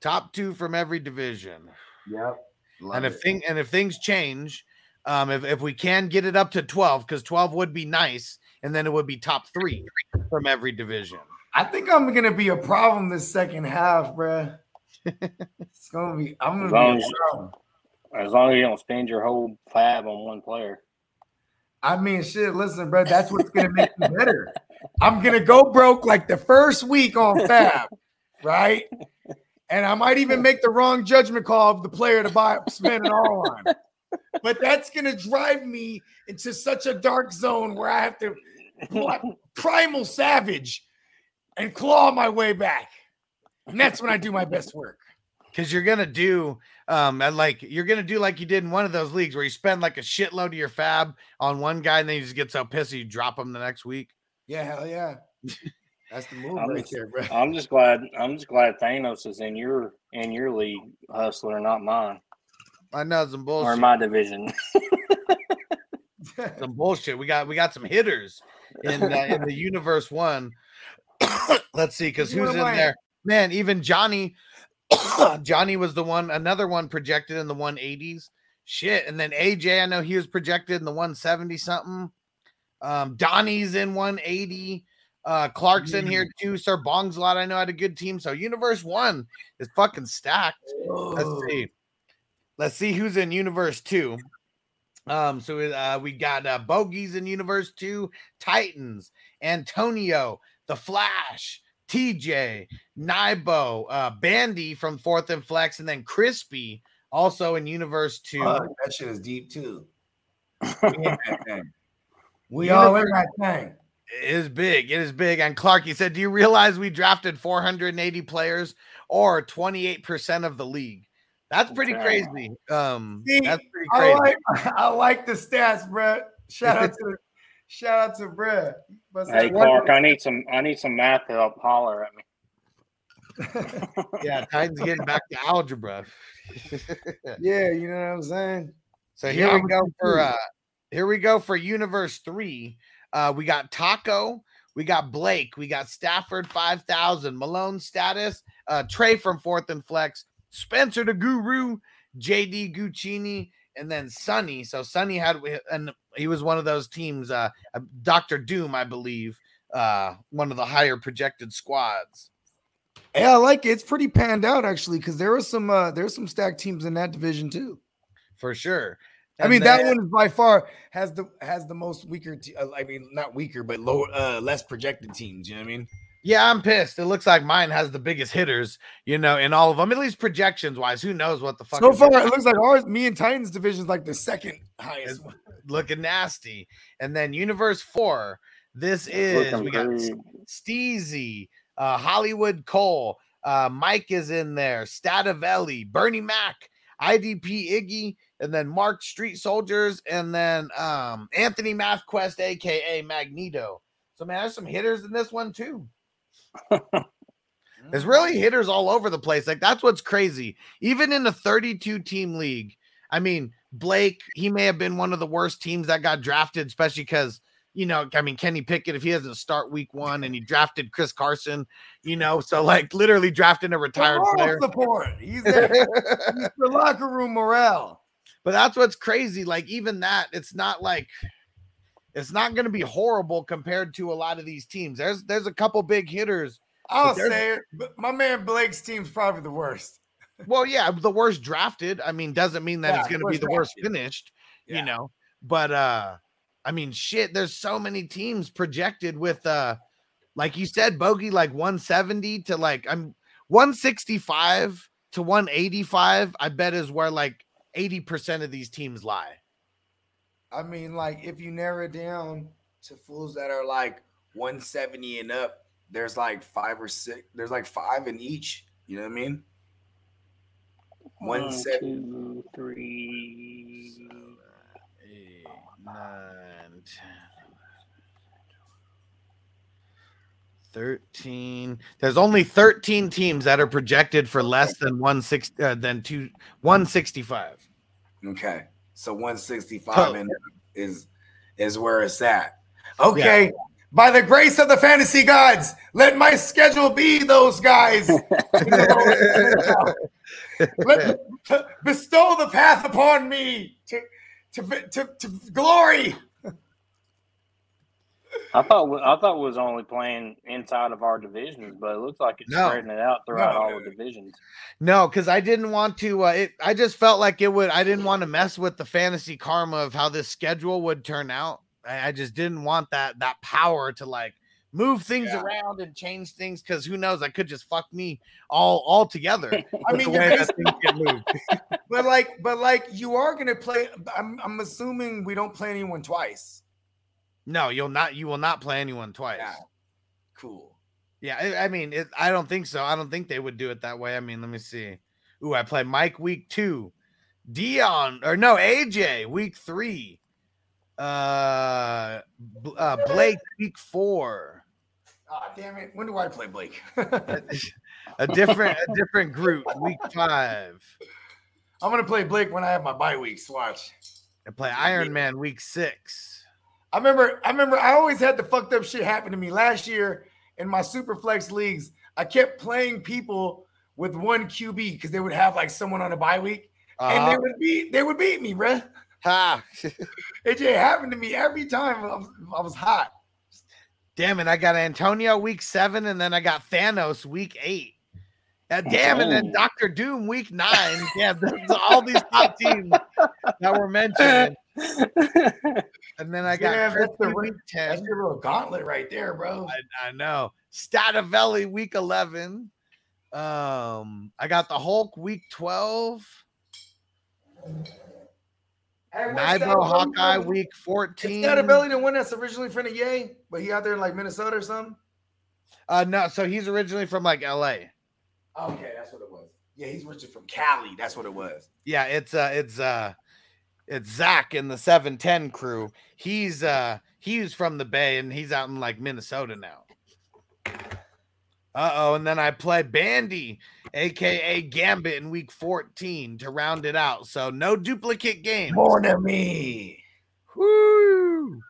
Top two from every division. Yep. Love and if it. thing and if things change, um, if, if we can get it up to twelve, because twelve would be nice, and then it would be top three from every division. I think I'm going to be a problem this second half, bro. It's going to be – I'm going to be a problem. As long as you don't spend your whole fab on one player. I mean, shit, listen, bro, that's what's going to make me better. I'm going to go broke like the first week on Fab, right? And I might even make the wrong judgment call of the player to buy, spend it all on. But that's going to drive me into such a dark zone where I have to primal savage and claw my way back. And that's when I do my best work. Because you're going to do – Um, and like you're gonna do like you did in one of those leagues where you spend like a shitload of your fab on one guy and then you just get so pissed you drop him the next week. Yeah, hell yeah, that's the move I'm right just, there, bro. I'm just glad. I'm just glad Thanos is in your in your league, Hustler, not mine. I know some bullshit. Or my division. Some bullshit. We got we got some hitters in uh, in the universe one. Let's see, because who's in I? there? Man, even Johnny. Johnny was the one, another one projected in the one eighties. Shit. And then A J, I know he was projected in the one seventy something. Um, Donnie's in one eighty. Uh, Clark's in here too. Sir Bongsalot, I know, had a good team. So Universe one is fucking stacked. Whoa. Let's see. Let's see who's in Universe two. Um, so uh, we got uh, Bogies in Universe two, Titans, Antonio, The Flash, T J, Nibo, uh, Bandy from Fourth and Flex, and then Crispy also in Universe two. Oh, that shit is deep too. Yeah. We Universe all in that thing. It is big. It is big. And Clark, he said, do you realize we drafted four hundred eighty players or twenty-eight percent of the league? That's pretty okay. crazy. Um, See, that's pretty crazy. I like, I like the stats, bro. Shout out to the Shout out to Brad. Hey Clark, I need some. I need some math to help. Holler at me. Yeah, Titan's getting back to algebra. Yeah, you know what I'm saying. So here yeah, we go for uh, here we go for Universe Three. Uh, we got Taco. We got Blake. We got Stafford five thousand. Malone status. Uh, Trey from Fourth and Flex. Spencer the Guru. J D Guccini. And then Sonny. So Sonny had, and he was one of those teams, uh, Doctor Doom, I believe, uh, one of the higher projected squads. Yeah, I like it. It's pretty panned out, actually, because there was some, uh, there's some stacked teams in that division too, for sure. And I mean, then, that one is by far has the has the most weaker. Te- I mean, not weaker, but lower, uh, less projected teams. You know what I mean? Yeah, I'm pissed. It looks like mine has the biggest hitters, you know, in all of them, at least projections-wise. Who knows what the fuck? So far, it looks like ours, me and Titans division is like the second highest it's one. Looking nasty. And then Universe four, this is, we got Steezy, uh, Hollywood Cole, uh, Mike is in there, Stativelli, Bernie Mac, I D P Iggy, and then Mark Street Soldiers, and then um, Anthony MathQuest, a k a. Magneto. So, man, there's some hitters in this one, too. There's really hitters all over the place. Like, that's what's crazy. Even in the thirty-two team league, I mean, Blake, he may have been one of the worst teams that got drafted, especially because you know, I mean, Kenny Pickett, if he doesn't start week one, and he drafted Chris Carson, you know, so like literally drafting a retired player. Support. He's there. He's for locker room morale. But that's what's crazy. Like, even that, it's not like it's not going to be horrible compared to a lot of these teams. There's there's a couple big hitters. I'll say it. But my man Blake's team's probably the worst. Well, yeah, the worst drafted. I mean, doesn't mean that yeah, it's going to be the drafted. Worst finished, yeah. you know. But uh, I mean, shit, there's so many teams projected with uh, like you said, Bogey, like one seventy to like I'm one sixty-five to one eighty-five. I bet is where like eighty percent of these teams lie. I mean, like if you narrow it down to fools that are like one seventy and up, there's like five or six. There's like five in each. You know what I mean? One, One seven, two, three, seven, eight, nine, ten, thirteen. There's only thirteen teams that are projected for less than one six uh, than two one sixty five. Okay, so one sixty five oh. is is where it's at. Okay. Yeah. By the grace of the fantasy gods, let my schedule be those guys. Let, bestow the path upon me to to to, to glory. I thought I thought we was only playing inside of our divisions, but it looks like it's no. spreading it out throughout no, all dude. the divisions. No, because I didn't want to. Uh, it, I just felt like it would. I didn't want to mess with the fantasy karma of how this schedule would turn out. I, I just didn't want that that power to like move things yeah. around and change things, because who knows? I could just fuck me all all together. I mean, the way that things get moved. but like, but like, you are gonna play. I'm I'm assuming we don't play anyone twice. No, you'll not. You will not play anyone twice. Yeah. Cool. Yeah, I, I mean, it, I don't think so. I don't think they would do it that way. I mean, let me see. Ooh, I play Mike week two, Dion or no A J week three, uh, uh Blake week four. Ah, oh, damn it. When do I play Blake? a different a different group, week five. I'm going to play Blake when I have my bye weeks. Watch. I play Iron Man week six. I remember I remember I always had the fucked up shit happen to me last year in my super flex leagues. I kept playing people with one Q B because they would have like someone on a bye week uh-huh. and they would beat they would beat me, bruh. Ha. It just happened to me every time. I was, I was hot. Damn it, I got Antonio week seven, and then I got Thanos week eight. Now, damn, and then Doctor Doom week nine. Damn, that's all these top teams that were mentioned. And then I got yeah, that's the week ten. That's your little gauntlet right there, bro. I, I know. Stativelli week eleven. Um, I got the Hulk week twelve. Nibo Hawkeye week fourteen. Is Stativelli the one that's originally from the Yay, but he out there in like Minnesota or something? Uh, no, so he's originally from like L A. Okay, that's what it was. Yeah, he's originally from Cali. That's what it was. Yeah, it's uh, it's uh, it's Zach in the seven ten crew. He's uh, he's from the Bay and he's out in like Minnesota now. Uh oh, and then I play Bandy, aka Gambit, in week fourteen to round it out. So no duplicate games. More than me. Woo!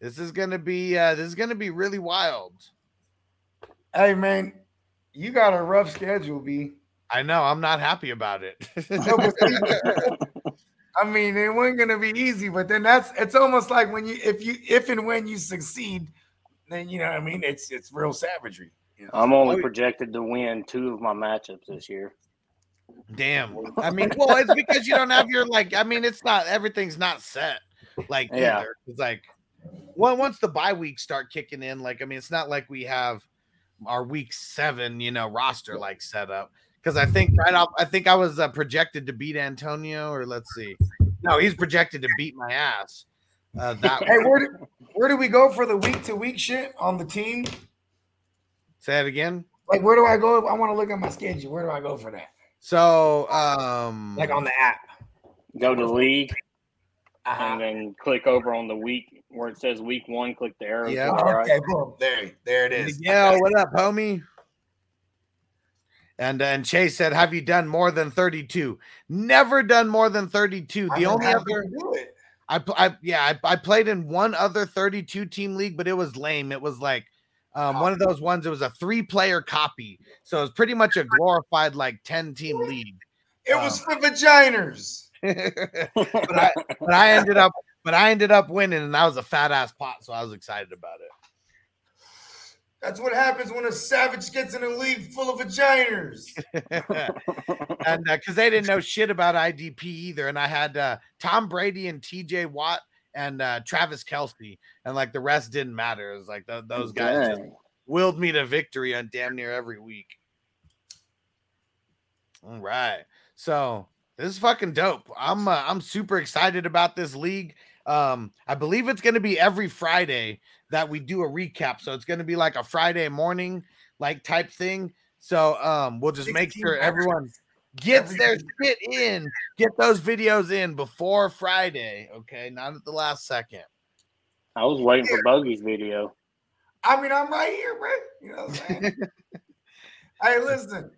This is gonna be uh, this is gonna be really wild. Hey man, you got a rough schedule, B. I know. I'm not happy about it. I mean, it wasn't gonna be easy, but then that's it's almost like when you if you if and when you succeed, then you know what I mean. It's it's real savagery. You know, I'm only projected to win two of my matchups this year. Damn. I mean, well, it's because you don't have your, like, I mean, it's not, everything's not set. Like, yeah. either. It's like, well, once the bye weeks start kicking in, like, I mean, it's not like we have our week seven, you know, roster, like, set up. Because I think right off, I think I was uh, projected to beat Antonio, or let's see. No, he's projected to beat my ass. Uh, that hey, where do, where do we go for the week-to-week shit on the team? Say that again. Like, where do I go? I want to look at my schedule. Where do I go for that? So, um, like on the app, go to league uh-huh. and then click over on the week where it says week one. Click the arrow. Yeah. Okay. Right. Boom. There, there it is. Yeah. What up, homie? And uh, and Chase said, "Have you done more than thirty-two? Never done more than thirty-two. The only other I, I yeah, I, I played in one other thirty-two team league, but it was lame. It was like um, one of those ones. It was a three-player copy, so it was pretty much a glorified like ten-team league. It um, was for vaginers. but, I, but I ended up, but I ended up winning, and that was a fat ass pot, so I was excited about it. That's what happens when a savage gets in a league full of vaginers. And because uh, they didn't know shit about I D P either. And I had uh, Tom Brady and T J Watt and uh, Travis Kelsey. And like the rest didn't matter. It was like th- those guys Dang. just willed me to victory on damn near every week. All right. So this is fucking dope. I'm, uh, I'm super excited about this league. Um, I believe it's going to be every Friday that we do a recap. So it's going to be like a Friday morning, like type thing. So, um, we'll just make sure everyone gets their shit in, get those videos in before Friday. Okay. Not at the last second. I was waiting for Buggy's video. I mean, I'm right here, bro. You know what I'm saying? Hey, listen,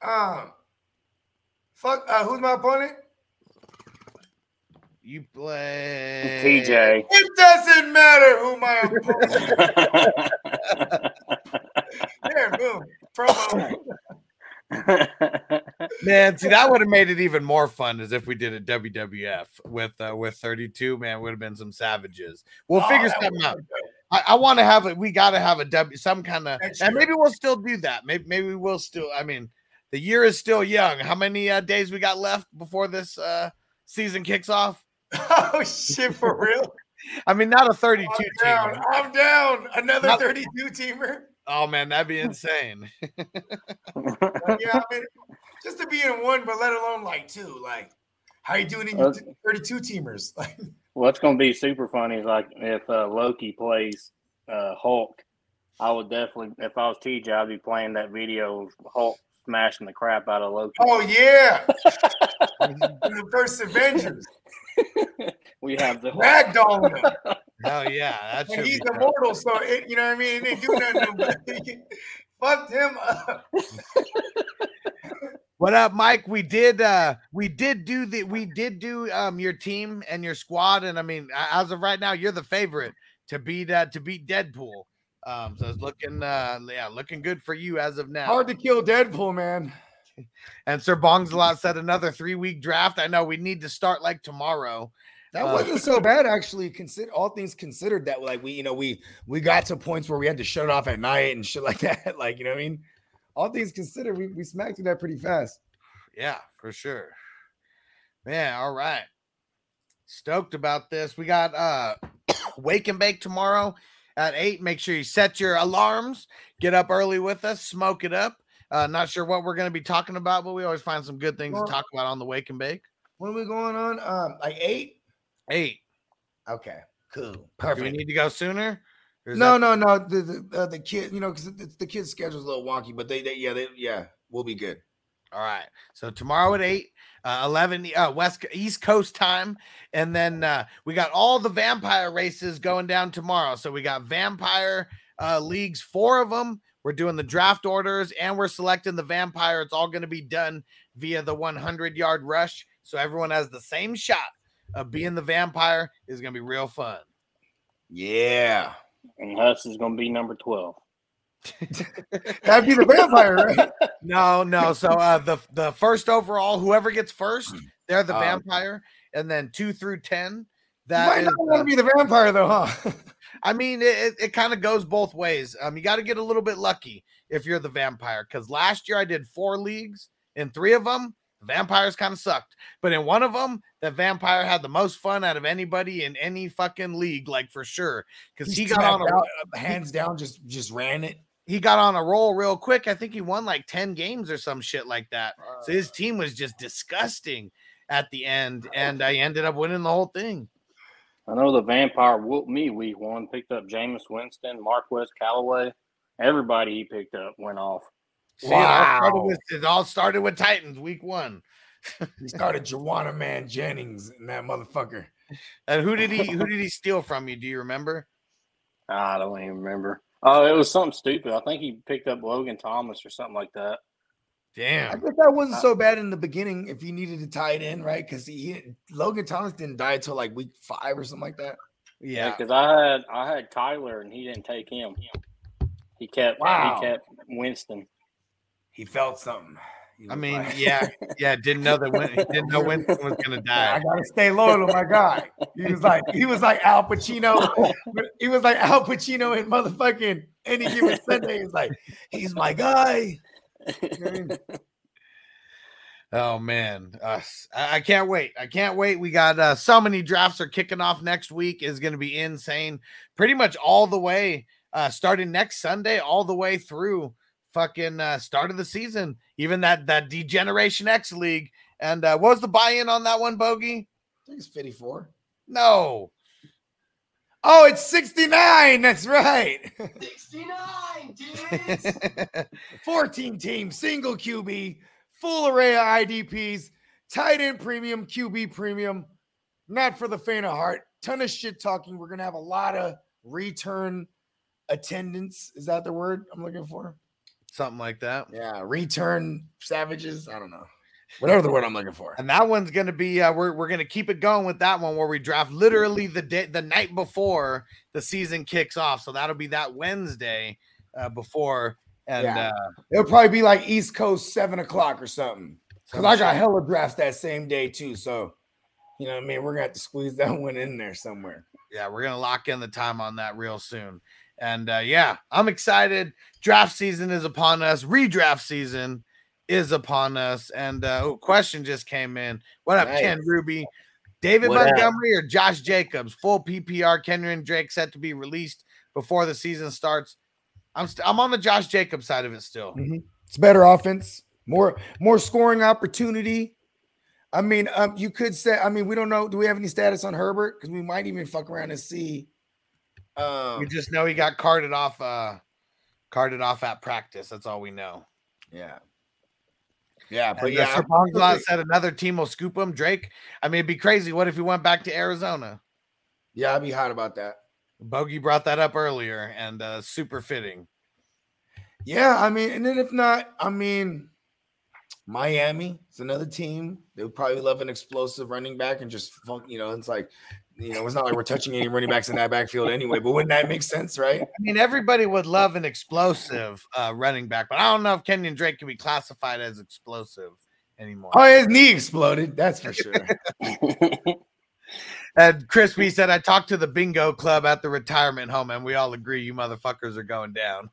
um, fuck, uh, who's my opponent? You play T J. It doesn't matter who my opponent is. There, boom. Promo. Man, see, that would have made it even more fun as if we did a W W F with uh, with thirty-two. Man, would have been some savages. We'll oh, figure something out. I, I want to have it. We got to have a W, some kind of, and true. Maybe we'll still do that. Maybe, maybe we will still. I mean, the year is still young. How many uh, days we got left before this uh, season kicks off? Oh shit, for real? I mean, not a thirty-two I'm down, teamer. I'm down. Another not, thirty-two teamer. Oh man, that'd be insane. Like, yeah, I mean, just to be in one, but let alone like two. Like, how you doing in your thirty-two teamers? Like, what's gonna be super funny is like if uh, Loki plays uh, Hulk, I would definitely, if I was T J, I'd be playing that video of Hulk smashing the crap out of Loki. Oh yeah, the first Avengers. We have the ragdoll. Oh yeah, that's and he's be immortal, tough. So it, you know what I mean. They do nothing, but he fucked him up. What up, Mike? We did, uh, we did do the, we did do um, your team and your squad, and I mean, as of right now, you're the favorite to beat uh, to beat Deadpool. Um, so it's looking, uh, yeah, looking good for you as of now. Hard to kill Deadpool, man. And Sir Bongsalot said another three-week draft. I know we need to start like tomorrow. That uh, wasn't so bad, actually. Consider all things considered, that like we, you know, we we got to points where we had to shut it off at night and shit like that. Like, you know what I mean? All things considered, we we smacked through that pretty fast. Yeah, for sure. Man, all right. Stoked about this. We got uh, Wake and Bake tomorrow at eight. Make sure you set your alarms. Get up early with us. Smoke it up. Uh, not sure what we're going to be talking about, but we always find some good things well, to talk about on the Wake and Bake. When are we going on? Um, like eight? Eight. Okay. Cool. Perfect. Do we need to go sooner? No, that- no, no. The the, uh, the kid, you know, because the, the kid's schedule is a little wonky, but they, they yeah, they, yeah, we'll be good. All right. So tomorrow at eight, uh, eleven uh, West East Coast time, and then uh, we got all the vampire races going down tomorrow. So we got vampire uh, leagues, four of them. We're doing the draft orders, and we're selecting the vampire. It's all going to be done via the hundred-yard rush, so everyone has the same shot of being the vampire. Is going to be real fun. Yeah. And Huss is going to be number twelve. That'd be the vampire, right? No, no. So uh, the, the first overall, whoever gets first, they're the um, vampire, and then two through ten. That you might not want to be the vampire, though, huh? I mean, it, it, it kind of goes both ways. Um, you got to get a little bit lucky if you're the vampire, because last year I did four leagues. In three of them, the vampires kind of sucked. But in one of them, the vampire had the most fun out of anybody in any fucking league, like for sure, because he got on a out, hands down, just just ran it. He got on a roll real quick. I think he won like ten games or some shit like that. Uh, so his team was just disgusting at the end, and I ended up winning the whole thing. I know the vampire whooped me week one, picked up Jameis Winston, Marquez Callaway. Everybody he picked up went off. See, wow. It all, with, it all started with Titans week one. He started Juwanna Man Jennings and that motherfucker. And who did he who did he steal from you? Do you remember? I don't even remember. Oh, it was something stupid. I think he picked up Logan Thomas or something like that. Damn. I guess that wasn't so bad in the beginning if you needed to tie it in, right? Because he Logan Thomas didn't die until like week five or something like that. Yeah, because yeah, I had I had Kyler and he didn't take him. He kept wow. he kept Winston. He felt something. He I mean, like, yeah, yeah. Didn't know that when, he didn't know Winston was gonna die. I gotta stay loyal to my guy. He was like he was like Al Pacino. He was like Al Pacino in motherfucking Any Given Sunday. He was like, he's my guy. Oh man, uh, I can't wait! I can't wait. We got uh, so many drafts are kicking off next week. Is going to be insane. Pretty much all the way, uh, starting next Sunday, all the way through fucking uh, start of the season. Even that that Degeneration X League. And uh, what was the buy-in on that one, Bogey? I think it's fifty-four. No. Oh, it's sixty-nine. That's right. sixty-nine, dudes. fourteen teams, single Q B, full array of I D Ps, tight end premium, Q B premium. Not for the faint of heart. Ton of shit talking. We're going to have a lot of return attendance. Is that the word I'm looking for? Something like that. Yeah, return savages. I don't know. Whatever the word I'm looking for. And that one's going to be, uh, we're we're going to keep it going with that one where we draft literally the day, the night before the season kicks off. So that'll be that Wednesday uh, before. And yeah. uh, it'll probably be like East Coast seven o'clock or something. Because I got hella drafts that same day too. So, you know what I mean? We're going to have to squeeze that one in there somewhere. Yeah, we're going to lock in the time on that real soon. And uh, yeah, I'm excited. Draft season is upon us. Redraft season is upon us. And uh oh, question just came in. What up, nice. Ken Ruby? David what Montgomery up? Or Josh Jacobs? Full P P R. Kenyon Drake set to be released before the season starts. I'm st- I'm on the Josh Jacobs side of it still. Mm-hmm. It's better offense, more more scoring opportunity. I mean, um, you could say. I mean, we don't know. Do we have any status on Herbert? Because we might even fuck around and see. Um, we just know he got carted off. Uh, carted off at practice. That's all we know. Yeah. Yeah, but and yeah, Sir Bongsalot said another team will scoop him. Drake. I mean, it'd be crazy. What if he went back to Arizona? Yeah, I'd be hot about that. Bogey brought that up earlier, and uh, super fitting. Yeah, I mean, and then if not, I mean, Miami is another team. They would probably love an explosive running back and just funk. You know, it's like, you know, it's not like we're touching any running backs in that backfield anyway. But wouldn't that make sense, right? I mean, everybody would love an explosive uh, running back, but I don't know if Kenyon Drake can be classified as explosive anymore. Oh, his knee exploded. That's for sure. And Crispy said, I talked to the bingo club at the retirement home, and we all agree you motherfuckers are going down.